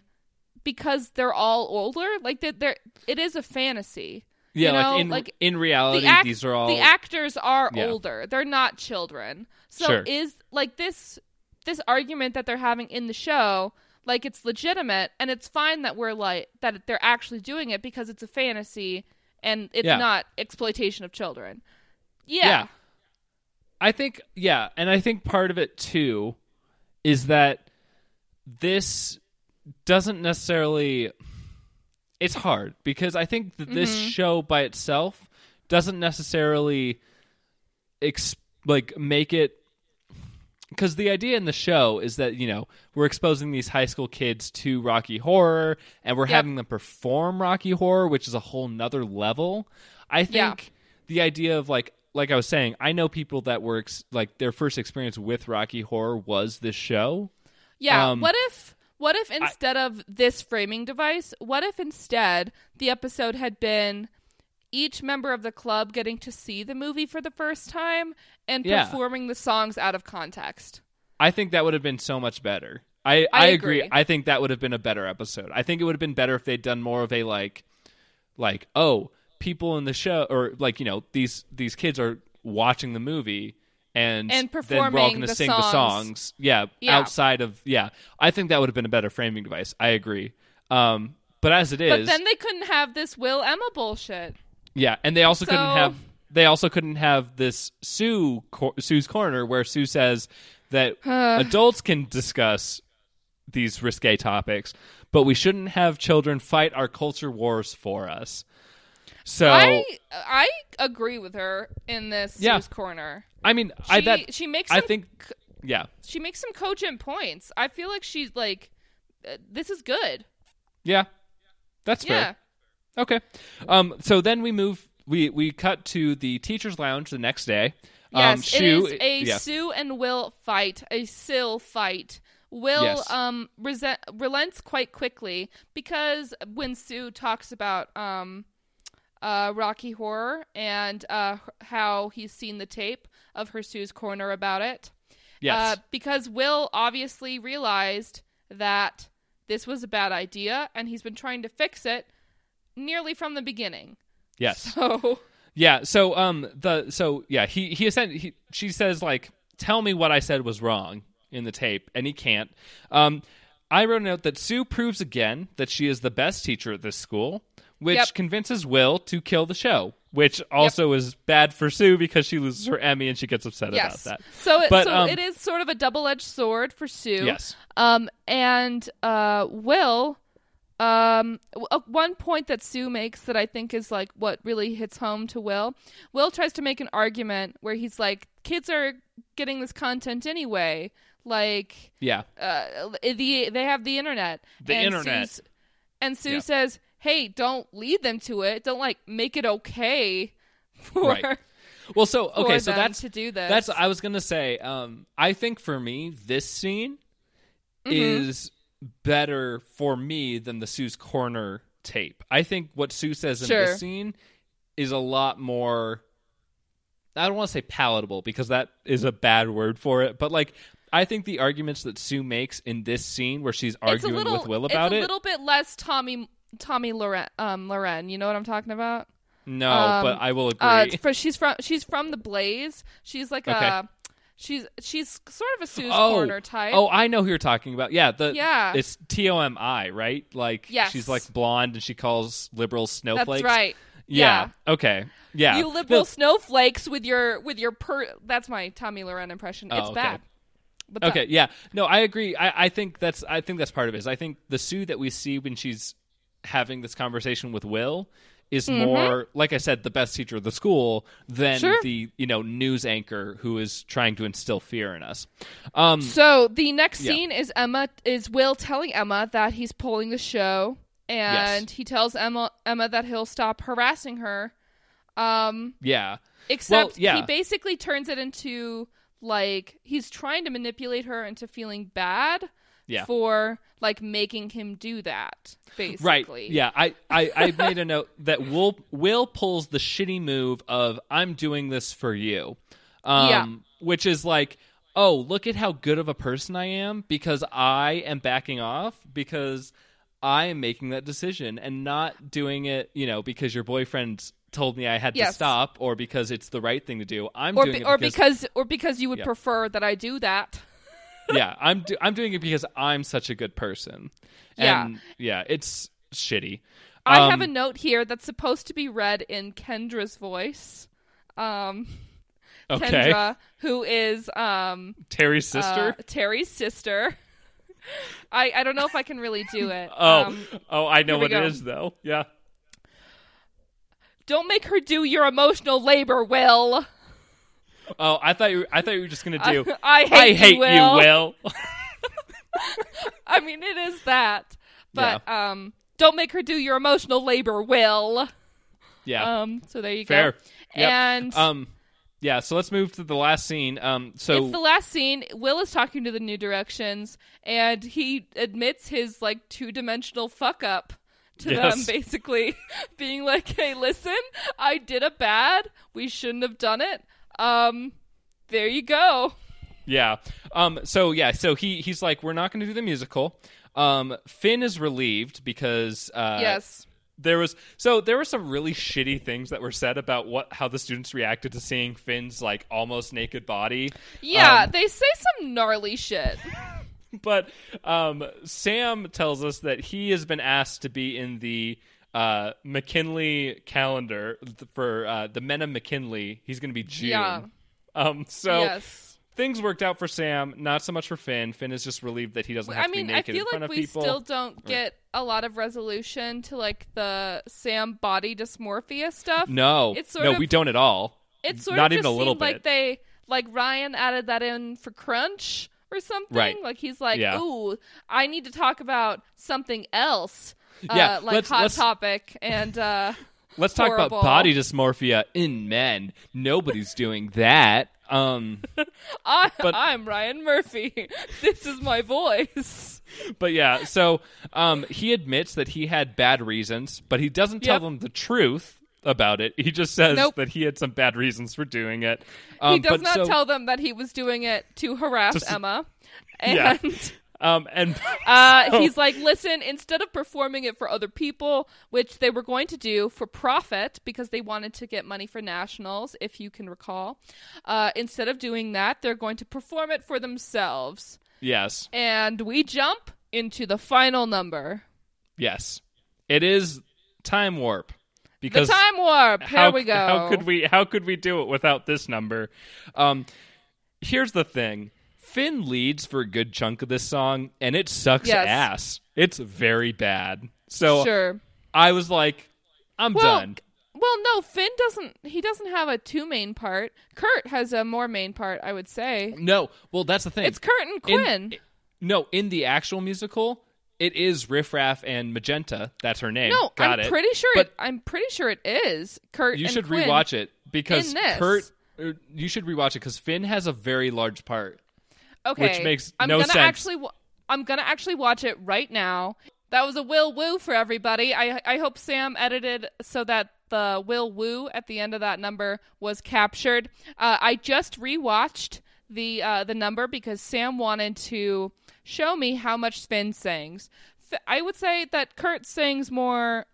because they're all older. Like they're, they're- it is a fantasy. Yeah, you know, like, in, like in reality, the act- these are all... The actors are yeah. older. They're not children. So sure. is, like, this this argument that they're having in the show, like, it's legitimate, and it's fine that we're, like, that they're actually doing it because it's a fantasy, and it's yeah. not exploitation of children. Yeah. yeah. I think, yeah, and I think part of it, too, is that this doesn't necessarily... It's hard because I think that this mm-hmm. show by itself doesn't necessarily ex- like make it, because the idea in the show is that, you know, we're exposing these high school kids to Rocky Horror and we're yep. having them perform Rocky Horror, which is a whole nother level. I think yeah. the idea of like, like I was saying, I know people that were ex- like their first experience with Rocky Horror was this show. Yeah. Um, what if... What if instead I, of this framing device, what if instead the episode had been each member of the club getting to see the movie for the first time and yeah. performing the songs out of context? I think that would have been so much better. I, I, I agree. agree. I think that would have been a better episode. I think it would have been better if they'd done more of a like, like, oh, people in the show or like, you know, these these kids are watching the movie. And, and then we're all going to sing songs. the songs. Yeah, yeah. Outside of, yeah. I think that would have been a better framing device. I agree. Um, but as it is. But then they couldn't have this Will Emma bullshit. Yeah. And they also so... couldn't have, they also couldn't have this Sue, cor- Sue's Corner where Sue says that adults can discuss these risque topics, but we shouldn't have children fight our culture wars for us. So I I agree with her in this yeah. Sue's Corner. I mean, she, I that she makes. Some, I think, yeah, she makes some cogent points. I feel like she's like, this is good. Yeah, that's yeah. fair. Okay, um, so then we move. We we cut to the teacher's lounge the next day. Yes, um, Sue, it is a it, yeah. Sue and Will fight, a Syl fight. Will yes. um resent, relents quite quickly because when Sue talks about um. Uh, Rocky Horror and uh, how he's seen the tape of her Sue's Corner about it. Yes. Uh, because Will obviously realized that this was a bad idea and he's been trying to fix it nearly from the beginning. Yes. So yeah. So um the so yeah he he, he she says like, tell me what I said was wrong in the tape, and he can't. Um, I wrote a note that Sue proves again that she is the best teacher at this school. Which yep. convinces Will to kill the show, which also yep. is bad for Sue because she loses her Emmy and she gets upset yes. about that. So, it, but, so um, it is sort of a double-edged sword for Sue. Yes. Um, and uh, Will, um, w- one point that Sue makes that I think is like what really hits home to Will, Will tries to make an argument where he's like, kids are getting this content anyway. Like, yeah. uh, the, they have the internet. The and internet. Sue's, and Sue yeah. says... hey, don't lead them to it. Don't like make it okay for right. Well, so okay, so that's to do this. That's I was gonna say. Um, I think for me, this scene mm-hmm. is better for me than the Sue's Corner tape. I think what Sue says in sure. this scene is a lot more. I don't want to say palatable because that is a bad word for it, but like I think the arguments that Sue makes in this scene where she's arguing little, with Will about it... It's a little it, bit less Tommy Tommy Loren, um, Loren. You know what I'm talking about? No, um, but I will agree. Uh, for, she's, from, she's from The Blaze. She's like okay. a... She's she's sort of a Sue's oh, Corner type. Oh, I know who you're talking about. Yeah, the yeah. It's T O M I, right? Like yes. She's like blonde and she calls liberals snowflakes. That's right. Yeah. yeah. Okay. Yeah. You liberal no. snowflakes with your with your per that's my Tommy Loren impression. It's oh, okay. bad. But okay, that- yeah. No, I agree. I, I think that's I think that's part of it. Is I think the Sue that we see when she's having this conversation with Will is mm-hmm. more, like I said, the best teacher of the school than sure. the, you know, news anchor who is trying to instill fear in us. Um, so the next yeah. scene is Emma is Will telling Emma that he's pulling the show, and yes. he tells Emma Emma that he'll stop harassing her. Um, yeah. Except well, yeah. he basically turns it into like he's trying to manipulate her into feeling bad. Yeah. For like making him do that, basically. Right. Yeah. I, I, I made a note that Will Will pulls the shitty move of I'm doing this for you. Um yeah. Which is like, oh, look at how good of a person I am because I am backing off because I am making that decision and not doing it, you know, because your boyfriend's told me I had yes. to stop or because it's the right thing to do. I'm or doing be, it because, or because or because you would yeah. prefer that I do that. yeah, I'm do- I'm doing it because I'm such a good person. And, yeah, yeah, it's shitty. Um, I have a note here that's supposed to be read in Kendra's voice. Um, okay. Kendra, who is um, Terry's sister. Uh, Terry's sister. I I don't know if I can really do it. oh, um, oh, I know what it is though. Yeah. Don't make her do your emotional labor, Will. Oh, I thought you were, I thought you were just gonna do. I, I hate, I you, hate Will. you, Will. I mean, it is that, but yeah. um, don't make her do your emotional labor, Will. Yeah. Um. So there you Fair. go. Fair. Yep. And um, yeah. So let's move to the last scene. Um. So it's the last scene. Will is talking to the New Directions, and he admits his like two-dimensional fuck up. To yes. them, basically being like, "Hey, listen, I did a bad. We shouldn't have done it." Um, there you go. Yeah. Um, so yeah, so he, he's like, we're not going to do the musical. Um, Finn is relieved because, uh, yes, there was, so there were some really shitty things that were said about what, how the students reacted to seeing Finn's like almost naked body. Yeah. Um, they say some gnarly shit. But, um, Sam tells us that he has been asked to be in the, Uh, McKinley calendar for uh, the Men of McKinley. He's going to be June. Yeah. Um, so yes. things worked out for Sam, not so much for Finn. Finn is just relieved that he doesn't have I to mean, be naked I in front like of people. I mean, I feel like we still don't get a lot of resolution to like the Sam body dysmorphia stuff. No, it's sort no, of, we don't at all. It's sort not of even just a little bit. Like they, like Ryan added that in for Crunch or something. Right. Like he's like, yeah. ooh, I need to talk about something else. Yeah, uh, like let's, Hot let's, Topic and uh, let's talk horrible. about body dysmorphia in men. Nobody's doing that. Um, I, but, I'm Ryan Murphy. This is my voice. But yeah, so um, he admits that he had bad reasons, but he doesn't tell yep. them the truth about it. He just says nope. that he had some bad reasons for doing it. Um, he does but, not so, tell them that he was doing it to harass just, Emma. And... Yeah. Um, and uh, so. he's like, listen, instead of performing it for other people, which they were going to do for profit because they wanted to get money for nationals, if you can recall, uh, instead of doing that, they're going to perform it for themselves. Yes. And we jump into the final number. Yes. It is Time Warp. Because the Time Warp. How, Here we go. How could we, how could we do it without this number? Um, here's the thing. Finn leads for a good chunk of this song, and it sucks yes. ass. It's very bad. So sure. I was like, I'm well, done. Well, no, Finn doesn't. He doesn't have a two main part. Kurt has a more main part, I would say. No, well, that's the thing. It's Kurt and Quinn. In, no, in the actual musical, it is Riff Raff and Magenta. That's her name. No, Got I'm it. pretty sure. But it, I'm pretty sure it is Kurt. You and should Quinn rewatch it because Kurt. You should rewatch it because Finn has a very large part. Okay, which makes I'm no gonna sense. Actually, I'm gonna actually watch it right now. That was a Will Woo for everybody. I I hope Sam edited so that the Will Woo at the end of that number was captured. Uh, I just rewatched the uh, the number because Sam wanted to show me how much Finn sings. I would say that Kurt sings more.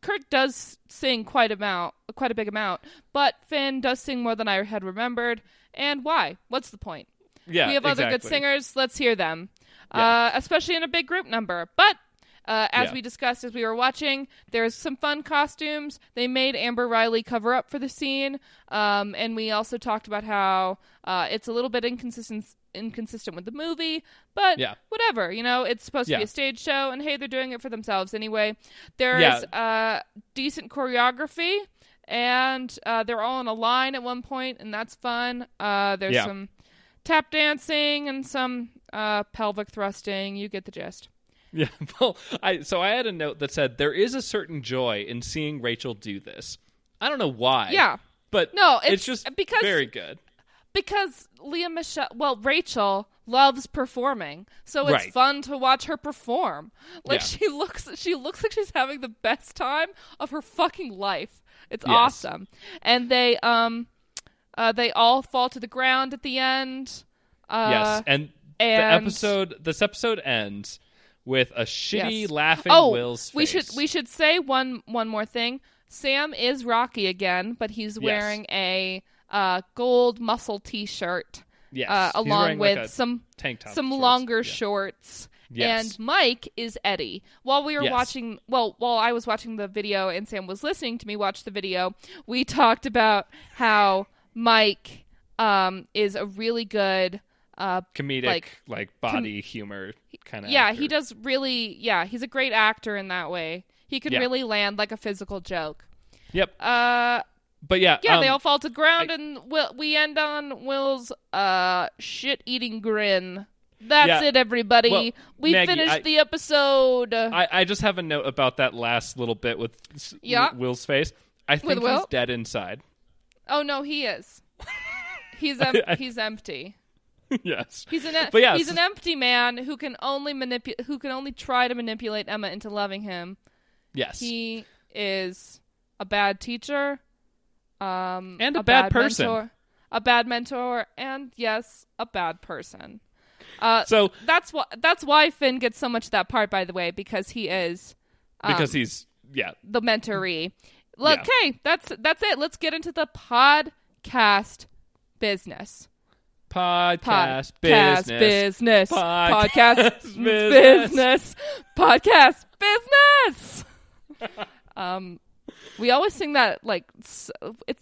Kurt does sing quite amount, quite a big amount, but Finn does sing more than I had remembered. And why? What's the point? Yeah, we have other exactly. good singers. Let's hear them, yeah. uh, especially in a big group number. But uh, as yeah. we discussed as we were watching, there's some fun costumes. They made Amber Riley cover up for the scene, um, and we also talked about how uh, it's a little bit inconsistent. inconsistent with the movie, but yeah. whatever, you know, it's supposed yeah. to be a stage show, and hey, they're doing it for themselves anyway. There's yeah. uh decent choreography, and uh they're all in a line at one point, and that's fun. Uh there's yeah. some tap dancing and some uh pelvic thrusting. You get the gist. Yeah. Well, I so I had a note that said there is a certain joy in seeing Rachel do this. I don't know why. Yeah. But no, it's, it's just because very good. Because Lea Michele, well, Rachel loves performing, so it's right. fun to watch her perform. Like yeah. she looks, she looks like she's having the best time of her fucking life. It's yes. awesome, and they, um, uh, they all fall to the ground at the end. Uh, yes, and, and the episode, this episode ends with a shitty yes. laughing oh, Will's face. We should, we should say one, one more thing. Sam is Rocky again, but he's wearing yes. a. Uh, gold muscle T-shirt, yes. uh, along with like some tank top some shorts. longer yeah. shorts. Yes. And Mike is Eddie. While we were yes. watching, well, while I was watching the video and Sam was listening to me watch the video, we talked about how Mike um, is a really good uh, comedic, like, like body com- humor kind of. Yeah, actor. he does really. Yeah, he's a great actor in that way. He can yeah. really land like a physical joke. Yep. Uh. But yeah, yeah, um, they all fall to the ground, I, and we'll, we end on Will's uh, shit-eating grin. That's yeah. it, everybody. Well, we Maggie, finished I, the episode. I, I just have a note about that last little bit with yeah. Will's face. I think with he's Will? dead inside. Oh no, he is. He's em- I, I, he's empty. Yes, he's an but yes. he's an empty man who can only manipulate who can only try to manipulate Emma into loving him. Yes, he is a bad teacher. Um, and a, a bad, bad person, mentor, a bad mentor, and yes, a bad person. Uh, so that's why that's why Finn gets so much of that part, by the way, because he is um, because he's yeah the mentoree. Look, yeah. hey, that's that's it. Let's get into the podcast business. Podcast, podcast business. business. Podcast, podcast business. business. Podcast business. um. We always sing that, like, it's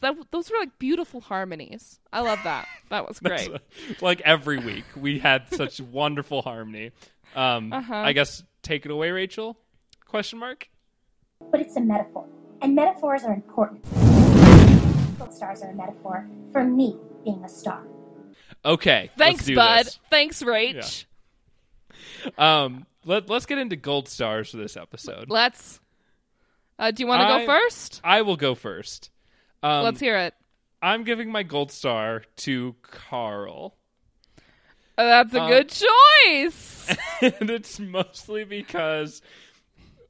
that, those were, like, beautiful harmonies. I love that. That was great. Like, every week, we had such wonderful harmony. Um, uh-huh. I guess, take it away, Rachel? Question mark? But it's a metaphor, and metaphors are important. Stars are a metaphor for me being a star. Okay. Thanks, bud. This. Thanks, Rach. Yeah. Um, let, let's get into gold stars for this episode. Let's. Uh, do you want to go first? I will go first. Um, Let's hear it. I'm giving my gold star to Carl. Uh, that's a um, good choice. And it's mostly because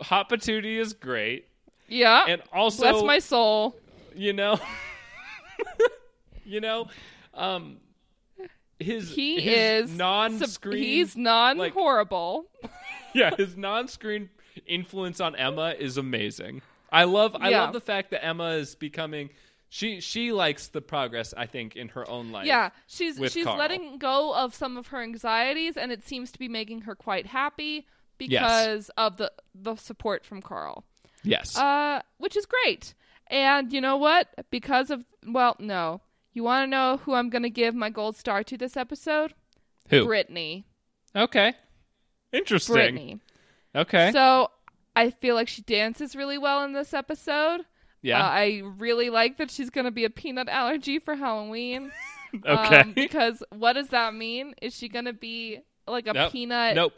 Hot Patootie is great. Yeah. And also... bless my soul. You know... you know... Um, his He his is... non-screen... Sub- he's non-horrible. Like, yeah, his non-screen... influence on Emma is amazing. I love I yeah. love the fact that Emma is becoming she she likes the progress, I think, in her own life. Yeah, she's she's Carl. letting go of some of her anxieties, and it seems to be making her quite happy because yes. of the the support from Carl. Yes. Uh which is great. And you know what? Because of well, no. You want to know who I'm going to give my gold star to this episode? Who? Brittany. Okay. Interesting. Brittany. Okay. So I feel like she dances really well in this episode. Yeah. Uh, I really like that she's going to be a peanut allergy for Halloween. Okay. Um, because what does that mean? Is she going to be like a nope. peanut? Nope.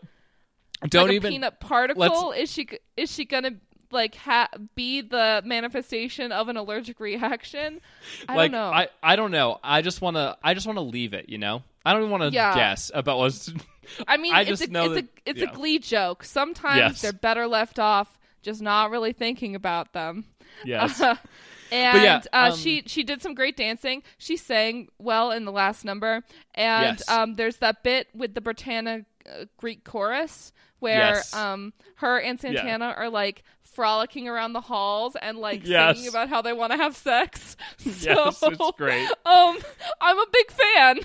Don't like a even. Peanut particle? Let's... Is she is she going to like ha- be the manifestation of an allergic reaction? I like, don't know. I, I don't know. I just want to. I just want to leave it. You know. I don't even want to yeah. guess about what's. I mean, I it's, a, know it's, that, a, it's yeah. a Glee joke. Sometimes yes. they're better left off, just not really thinking about them. Yes. Uh, And yeah, uh, um, she she did some great dancing. She sang well in the last number. And yes. um, there's that bit with the Britannia uh, Greek chorus where yes. um, her and Santana yeah. are like frolicking around the halls and like yes. singing about how they want to have sex. So, yes, it's great. Um, I'm a big fan.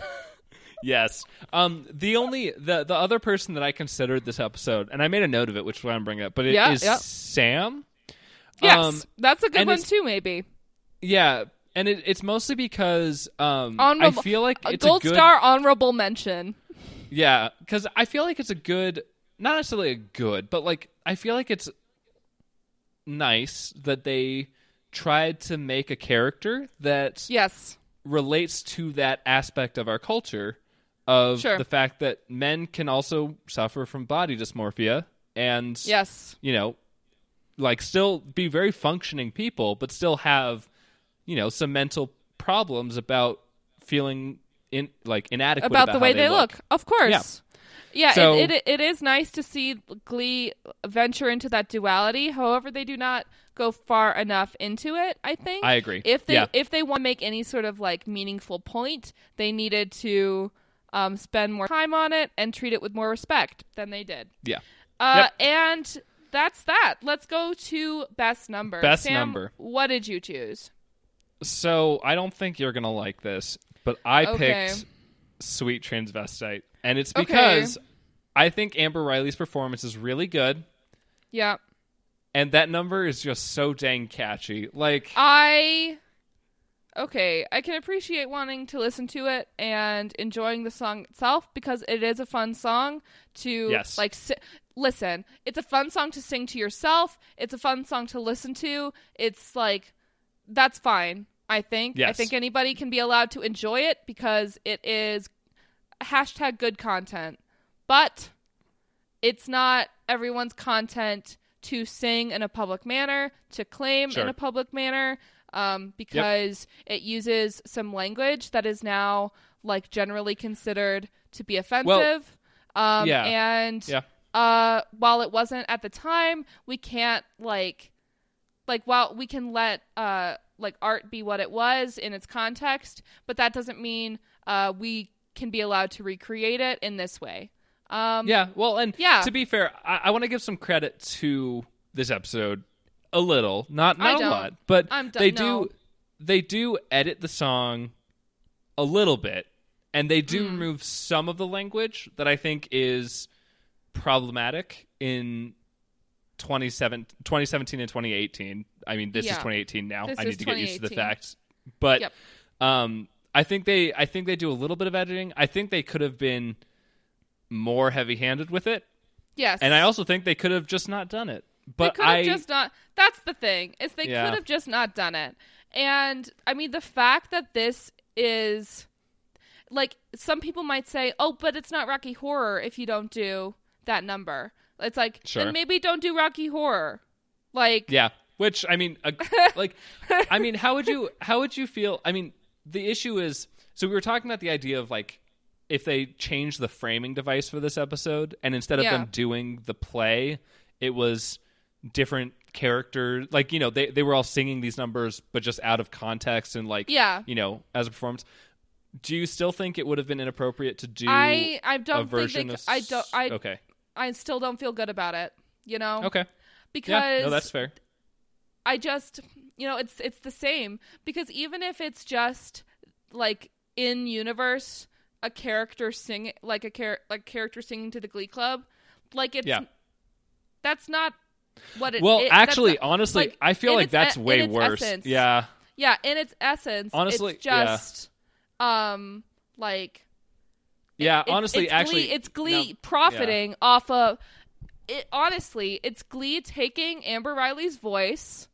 Yes. Um, the only the, the other person that I considered this episode, and I made a note of it, which is why I'm bringing it up, but it yeah, is yeah. Sam. Yes, um, that's a good one too. Maybe. Yeah, and it, it's mostly because um, I feel like it's gold a good, star honorable mention. Yeah, because I feel like it's a good, not necessarily a good, but like I feel like it's nice that they tried to make a character that yes relates to that aspect of our culture of sure. the fact that men can also suffer from body dysmorphia and yes, you know. Like, still be very functioning people, but still have, you know, some mental problems about feeling in like inadequate about, about the way they, they look. look. Of course, yeah, yeah so, it, it it is nice to see Glee venture into that duality. However, they do not go far enough into it. I think I agree. If they yeah. if they want to make any sort of like meaningful point, they needed to um, spend more time on it and treat it with more respect than they did. Yeah, uh, yep. and. That's that. Let's go to best number. Best Sam, number. What did you choose? So I don't think you're going to like this, but I okay. picked Sweet Transvestite. And it's because okay. I think Amber Riley's performance is really good. Yeah. And that number is just so dang catchy. Like I... Okay, I can appreciate wanting to listen to it and enjoying the song itself because it is a fun song to yes. like si- listen. It's a fun song to sing to yourself. It's a fun song to listen to. It's like that's fine, I think. Yes. I think anybody can be allowed to enjoy it because it is hashtag good content. But it's not everyone's content to sing in a public manner, to claim sure. in a public manner. Um, because yep. it uses some language that is now like generally considered to be offensive. Well, um, yeah. and, yeah. uh, while it wasn't at the time, we can't like, like, while we can let, uh, like art be what it was in its context, but that doesn't mean, uh, we can be allowed to recreate it in this way. Um, yeah. Well, and yeah. to be fair, I, I want to give some credit to this episode. A little, not not a lot, but I'm done, they do no. they do edit the song a little bit, and they do mm. remove some of the language that I think is problematic in twenty seventeen and twenty eighteen. I mean, this yeah. is twenty eighteen now. This I need to get used to the facts, but yep. um, I think they I think they do a little bit of editing. I think they could have been more heavy-handed with it. Yes, and I also think they could have just not done it. But they could have just not. That's the thing is they yeah. could have just not done it. And I mean, the fact that this is like some people might say, oh, but it's not Rocky Horror if you don't do that number. It's like, sure. then maybe don't do Rocky Horror. Like, yeah, which I mean, uh, like, I mean, how would you how would you feel? I mean, the issue is, so we were talking about the idea of like if they change the framing device for this episode and instead of yeah. them doing the play, it was different characters, like, you know, they, they were all singing these numbers but just out of context and like yeah. you know, as a performance. Do you still think it would have been inappropriate to do I, I don't a version think they, of I don't I okay. I still don't feel good about it, you know? Okay. Because yeah, no, that's fair. I just, you know, it's it's the same because even if it's just like in universe a character sing like a char- like character singing to the Glee Club, like it's yeah. that's not what it, well, it, actually, not, honestly, like, I feel like that's e- way worse. Essence, yeah, yeah. In its essence, honestly, it's just, yeah. um, like, yeah. It, honestly, it's actually, Glee, it's Glee no, profiting yeah. off of it. Honestly, it's Glee taking Amber Riley's voice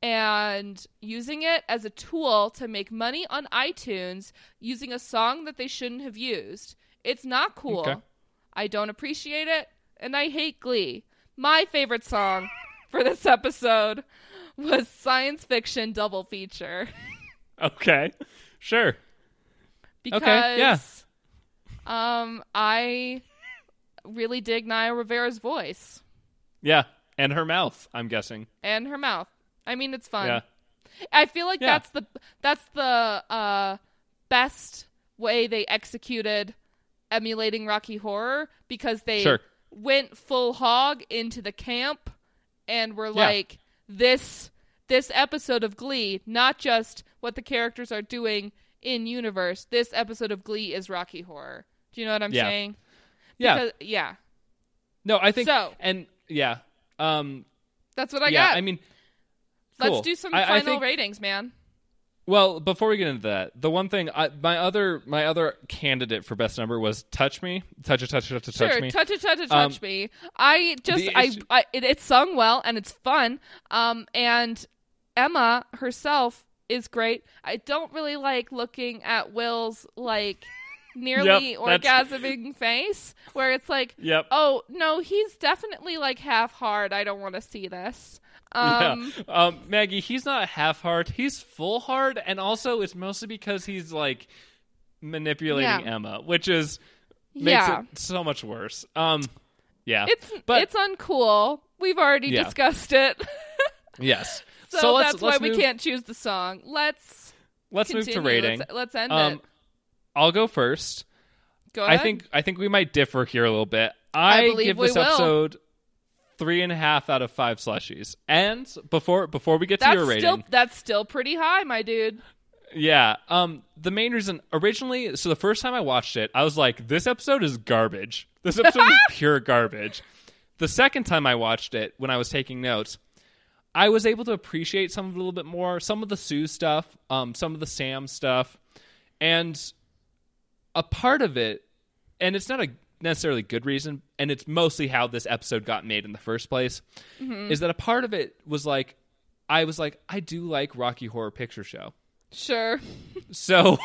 and using it as a tool to make money on iTunes using a song that they shouldn't have used. It's not cool. Okay. I don't appreciate it, and I hate Glee. My favorite song for this episode was Science Fiction Double Feature. Okay. Sure. Because okay, yeah. um, I really dig Naya Rivera's voice. Yeah. And her mouth, I'm guessing. And her mouth. I mean, it's fun. Yeah. I feel like yeah. that's the that's the uh, best way they executed emulating Rocky Horror, because they sure. went full hog into the camp and were yeah. like, this this episode of Glee, not just what the characters are doing in universe, this episode of Glee is Rocky Horror. Do you know what I'm yeah. saying? Because, yeah. Yeah. No, I think so. And yeah. Um, that's what I yeah, got. I mean, cool. Let's do some I, final I think, ratings, man. Well, before we get into that, the one thing I, my other my other candidate for best number was "Touch Me," touch it, touch it, touch it, touch sure, me, touch it, touch it, touch um, me. I just I, issue- I it, it's sung well and it's fun. Um, and Emma herself is great. I don't really like looking at Will's like. nearly yep, orgasming face where it's like yep. oh no, he's definitely like half hard. I don't want to see this. um, yeah. um Maggie, he's not half hard, he's full hard, and also it's mostly because he's like manipulating yeah. Emma, which is makes yeah. it so much worse. um yeah it's but, it's uncool. We've already yeah. discussed it. Yes, so, so let's, that's let's why move. We can't choose the song. Let's let's continue. Move to rating. Let's, let's end um, it. I'll go first. Go ahead. I think I think we might differ here a little bit. I, I give this episode will. three and a half out of five slushies. And before before we get that's to your rating, still, that's still pretty high, my dude. Yeah. Um. The main reason originally, so the first time I watched it, I was like, "This episode is garbage. This episode is pure garbage." The second time I watched it, when I was taking notes, I was able to appreciate some of it a little bit more. Some of the Sue stuff, um, some of the Sam stuff, and. A part of it, and it's not a necessarily good reason, and it's mostly how this episode got made in the first place, mm-hmm. is that a part of it was like, I was like, I do like Rocky Horror Picture Show. Sure. so,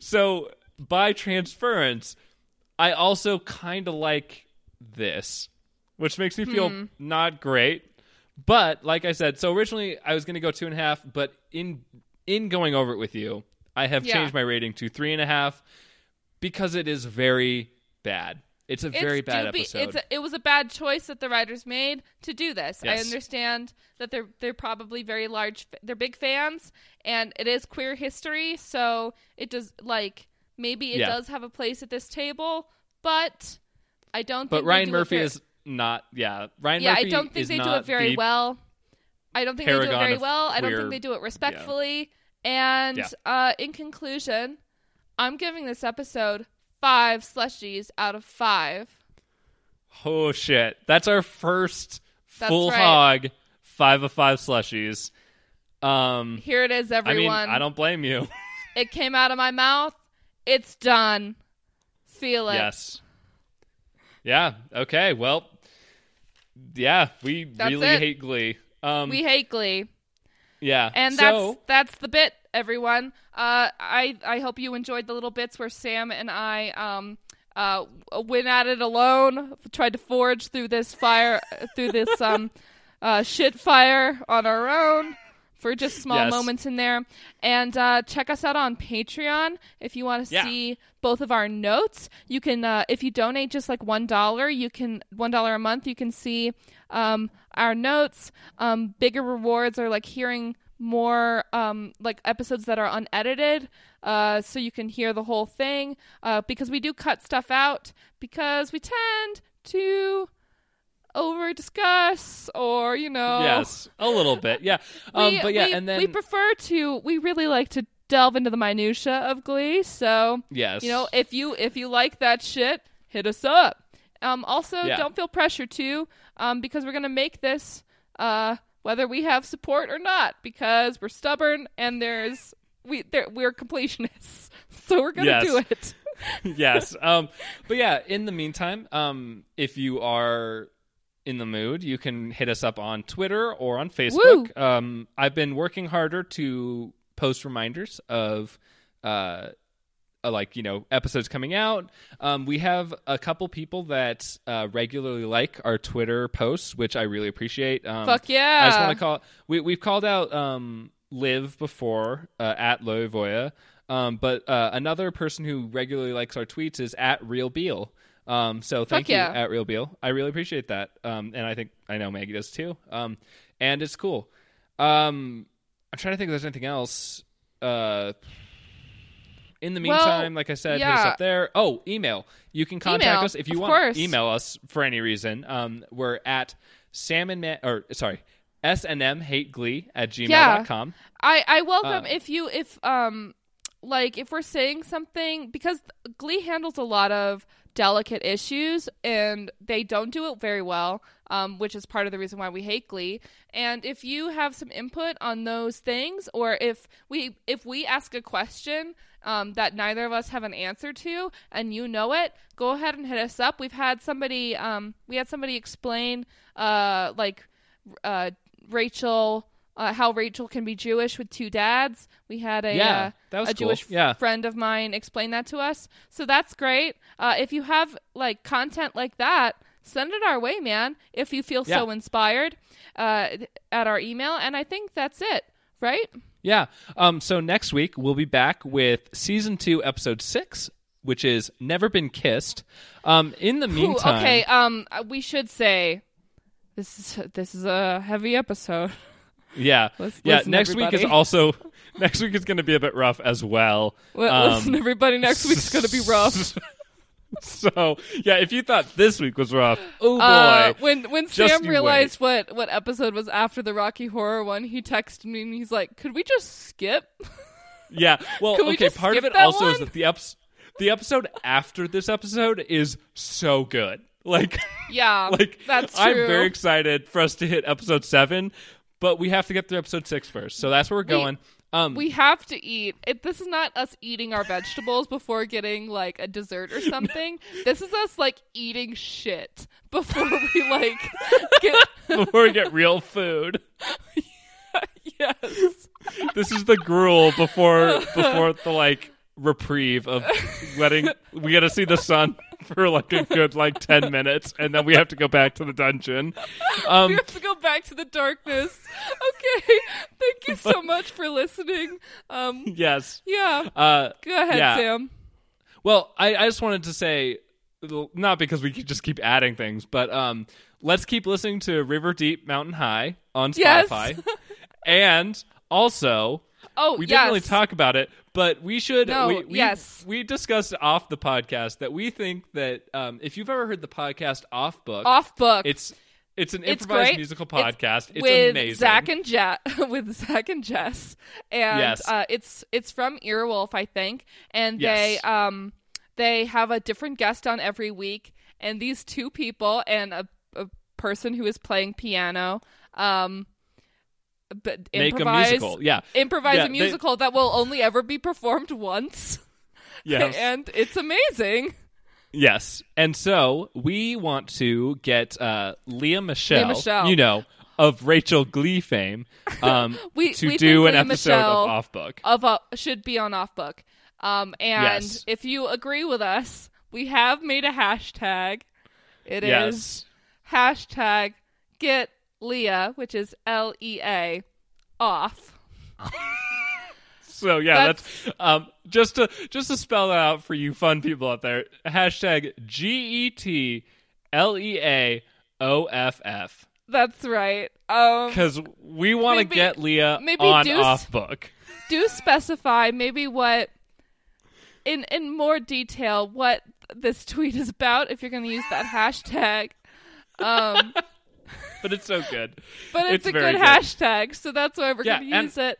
so by transference, I also kind of like this, which makes me feel mm. not great. But like I said, so originally I was going to go two and a half, but in, in going over it with you, I have yeah. changed my rating to three and a half. Because it is very bad. It's a it's very bad be, episode. It's a, it was a bad choice that the writers made to do this. Yes. I understand that they're they're probably very large. They're big fans, and it is queer history, so it does like maybe it yeah. does have a place at this table. But I don't. But think Ryan they do Murphy it very, is not. Yeah, Ryan. Yeah, Murphy I don't think they do it very well. I don't think they do it very well. Queer, I don't think they do it respectfully. Yeah. And yeah. Uh, in conclusion. I'm giving this episode five slushies out of five. Oh, shit. That's our first That's full right. hog five of five slushies. Um, Here it is, everyone. I mean, I don't blame you. It came out of my mouth. It's done. Feel it. Yes. Yeah. Okay. Well, yeah, we that's really it. hate Glee. Um, we hate Glee. Yeah. And so, that's that's the bit, everyone. Uh, I, I hope you enjoyed the little bits where Sam and I um, uh, went at it alone, tried to forge through this fire, through this um, uh, shit fire on our own for just small yes. moments in there. And uh, check us out on Patreon if you want to yeah. see both of our notes. You can, uh, if you donate just like one dollar, you can one dollar a month, you can see um, our notes. Um, bigger rewards are like hearing more um like episodes that are unedited, uh so you can hear the whole thing, uh because we do cut stuff out because we tend to over discuss, or you know yes a little bit yeah um we, but yeah we, and then we prefer to we really like to delve into the minutia of Glee, so yes you know if you if you like that shit, hit us up. Um also yeah. don't feel pressure to um because we're gonna make this uh whether we have support or not, because we're stubborn and there's we there, we're completionists, so we're gonna yes. do it. yes, um, but yeah. In the meantime, um, if you are in the mood, you can hit us up on Twitter or on Facebook. Um, I've been working harder to post reminders of, uh, like you know, episodes coming out. Um, we have a couple people that uh, regularly like our Twitter posts, which I really appreciate. Um, Fuck yeah! I just want to call. We we've called out um, Liv before uh, at Lovoya, um, but uh, another person who regularly likes our tweets is at Real Beal. Um, so thank Fuck you yeah. at Real Beal. I really appreciate that, um, and I think I know Maggie does too. Um, and it's cool. Um, I'm trying to think if there's anything else. Uh, in the meantime, well, like I said, yeah. Hit us up there. Oh, email. You can contact email. us if you of want. Course. Email us for any reason. Um, we're at salmon man, or sorry, snmhateglee at gmail dot com. Yeah. I, I welcome uh, if you, if, um, like, if we're saying something, because Glee handles a lot of delicate issues, and they don't do it very well, um, which is part of the reason why we hate Glee. And if you have some input on those things, or if we if we ask a question um, that neither of us have an answer to, and you know it, go ahead and hit us up. We've had somebody, um, we had somebody explain, uh, like, uh, Rachel... Uh, how Rachel can be Jewish with two dads. We had a yeah, uh, a Jewish cool. yeah. friend of mine explain that to us. So that's great. Uh, if you have like content like that, send it our way, man. If you feel yeah. so inspired, uh, at our email. And I think that's it, right? Yeah. Um. So next week we'll be back with season two, episode six, which is Never Been Kissed. Um. In the meantime, Ooh, okay. Um. We should say this is this is a heavy episode. Yeah, Let's yeah. Next everybody. week is also next week is going to be a bit rough as well. L- listen, um, everybody, next week's going to be rough. So yeah, if you thought this week was rough, oh boy! Uh, when when just Sam realized wait. what what episode was after the Rocky Horror one, he texted me and he's like, "Could we just skip?" Yeah, well, we okay. Part of it also one? is that the episode the episode after this episode is so good. Like yeah, like that's true. I'm very excited for us to hit episode seven. But we have to get through episode six first, so that's where we're going. We, um, we have to eat. It, this is not us eating our vegetables before getting, like, a dessert or something. This is us, like, eating shit before we, like, get... before we get real food. Yes. This is the gruel before before the, like, reprieve of letting... We got to see the sun for like a good like ten minutes, and then we have to go back to the dungeon. Um, we have to go back to the darkness. Okay, thank you so much for listening. Um, yes. Yeah. Uh, go ahead, yeah. Sam. Well, I, I just wanted to say, not because we could just keep adding things, but um, let's keep listening to River Deep Mountain High on Spotify. Yes. And also, oh, we yes. didn't really talk about it, but we should. No, we, we, yes. we discussed off the podcast that we think that um, if you've ever heard the podcast Off Book, Off Book, it's it's an it's improvised great. musical podcast. It's, it's with amazing. Zach and Je- with Zach and Jess, and yes. uh, it's it's from Earwolf, I think, and yes. they um they have a different guest on every week, and these two people and a, a person who is playing piano um. But make a musical, yeah. Improvise yeah, a musical they... that will only ever be performed once. Yes. And it's amazing. Yes. And so we want to get uh, Lea Michele, Lea Michele, you know, of Rachel Glee fame, um, we, to we do an Lea episode Michele of Off Book. Of, uh, should be on Off Book. Um, and yes. if you agree with us, we have made a hashtag. It yes. is hashtag get Lea, which is L E A, off. So yeah, that's, that's um just to just to spell that out for you fun people out there. Hashtag G E T L E A O F F. That's right. Um, because we want to get Lea maybe on do, Off Book. Do specify maybe what in in more detail what this tweet is about if you're going to use that hashtag. Um. But it's so good. But it's, it's a good, good hashtag, so that's why we're yeah, going to use it.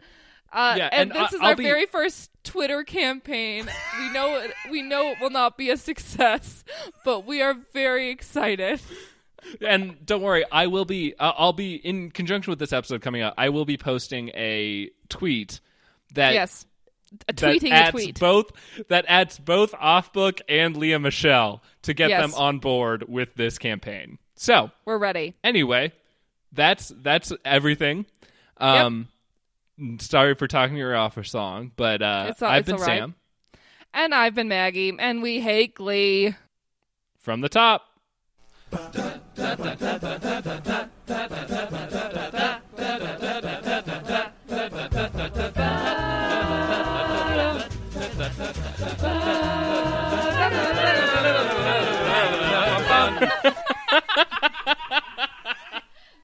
Uh, yeah, and, and this I'll, is our I'll be... very first Twitter campaign. We know it, we know it will not be a success, but we are very excited. And don't worry, I will be. Uh, I'll be in conjunction with this episode coming out. I will be posting a tweet that yes, a tweeting that adds a tweet both that adds both Off Book and Lea Michele to get yes. them on board with this campaign. So we're ready. Anyway, that's that's everything. Um, yep. Sorry for talking your off a song, but uh, all, I've been Sam, right. And I've been Maggie, and we hate Glee from the top.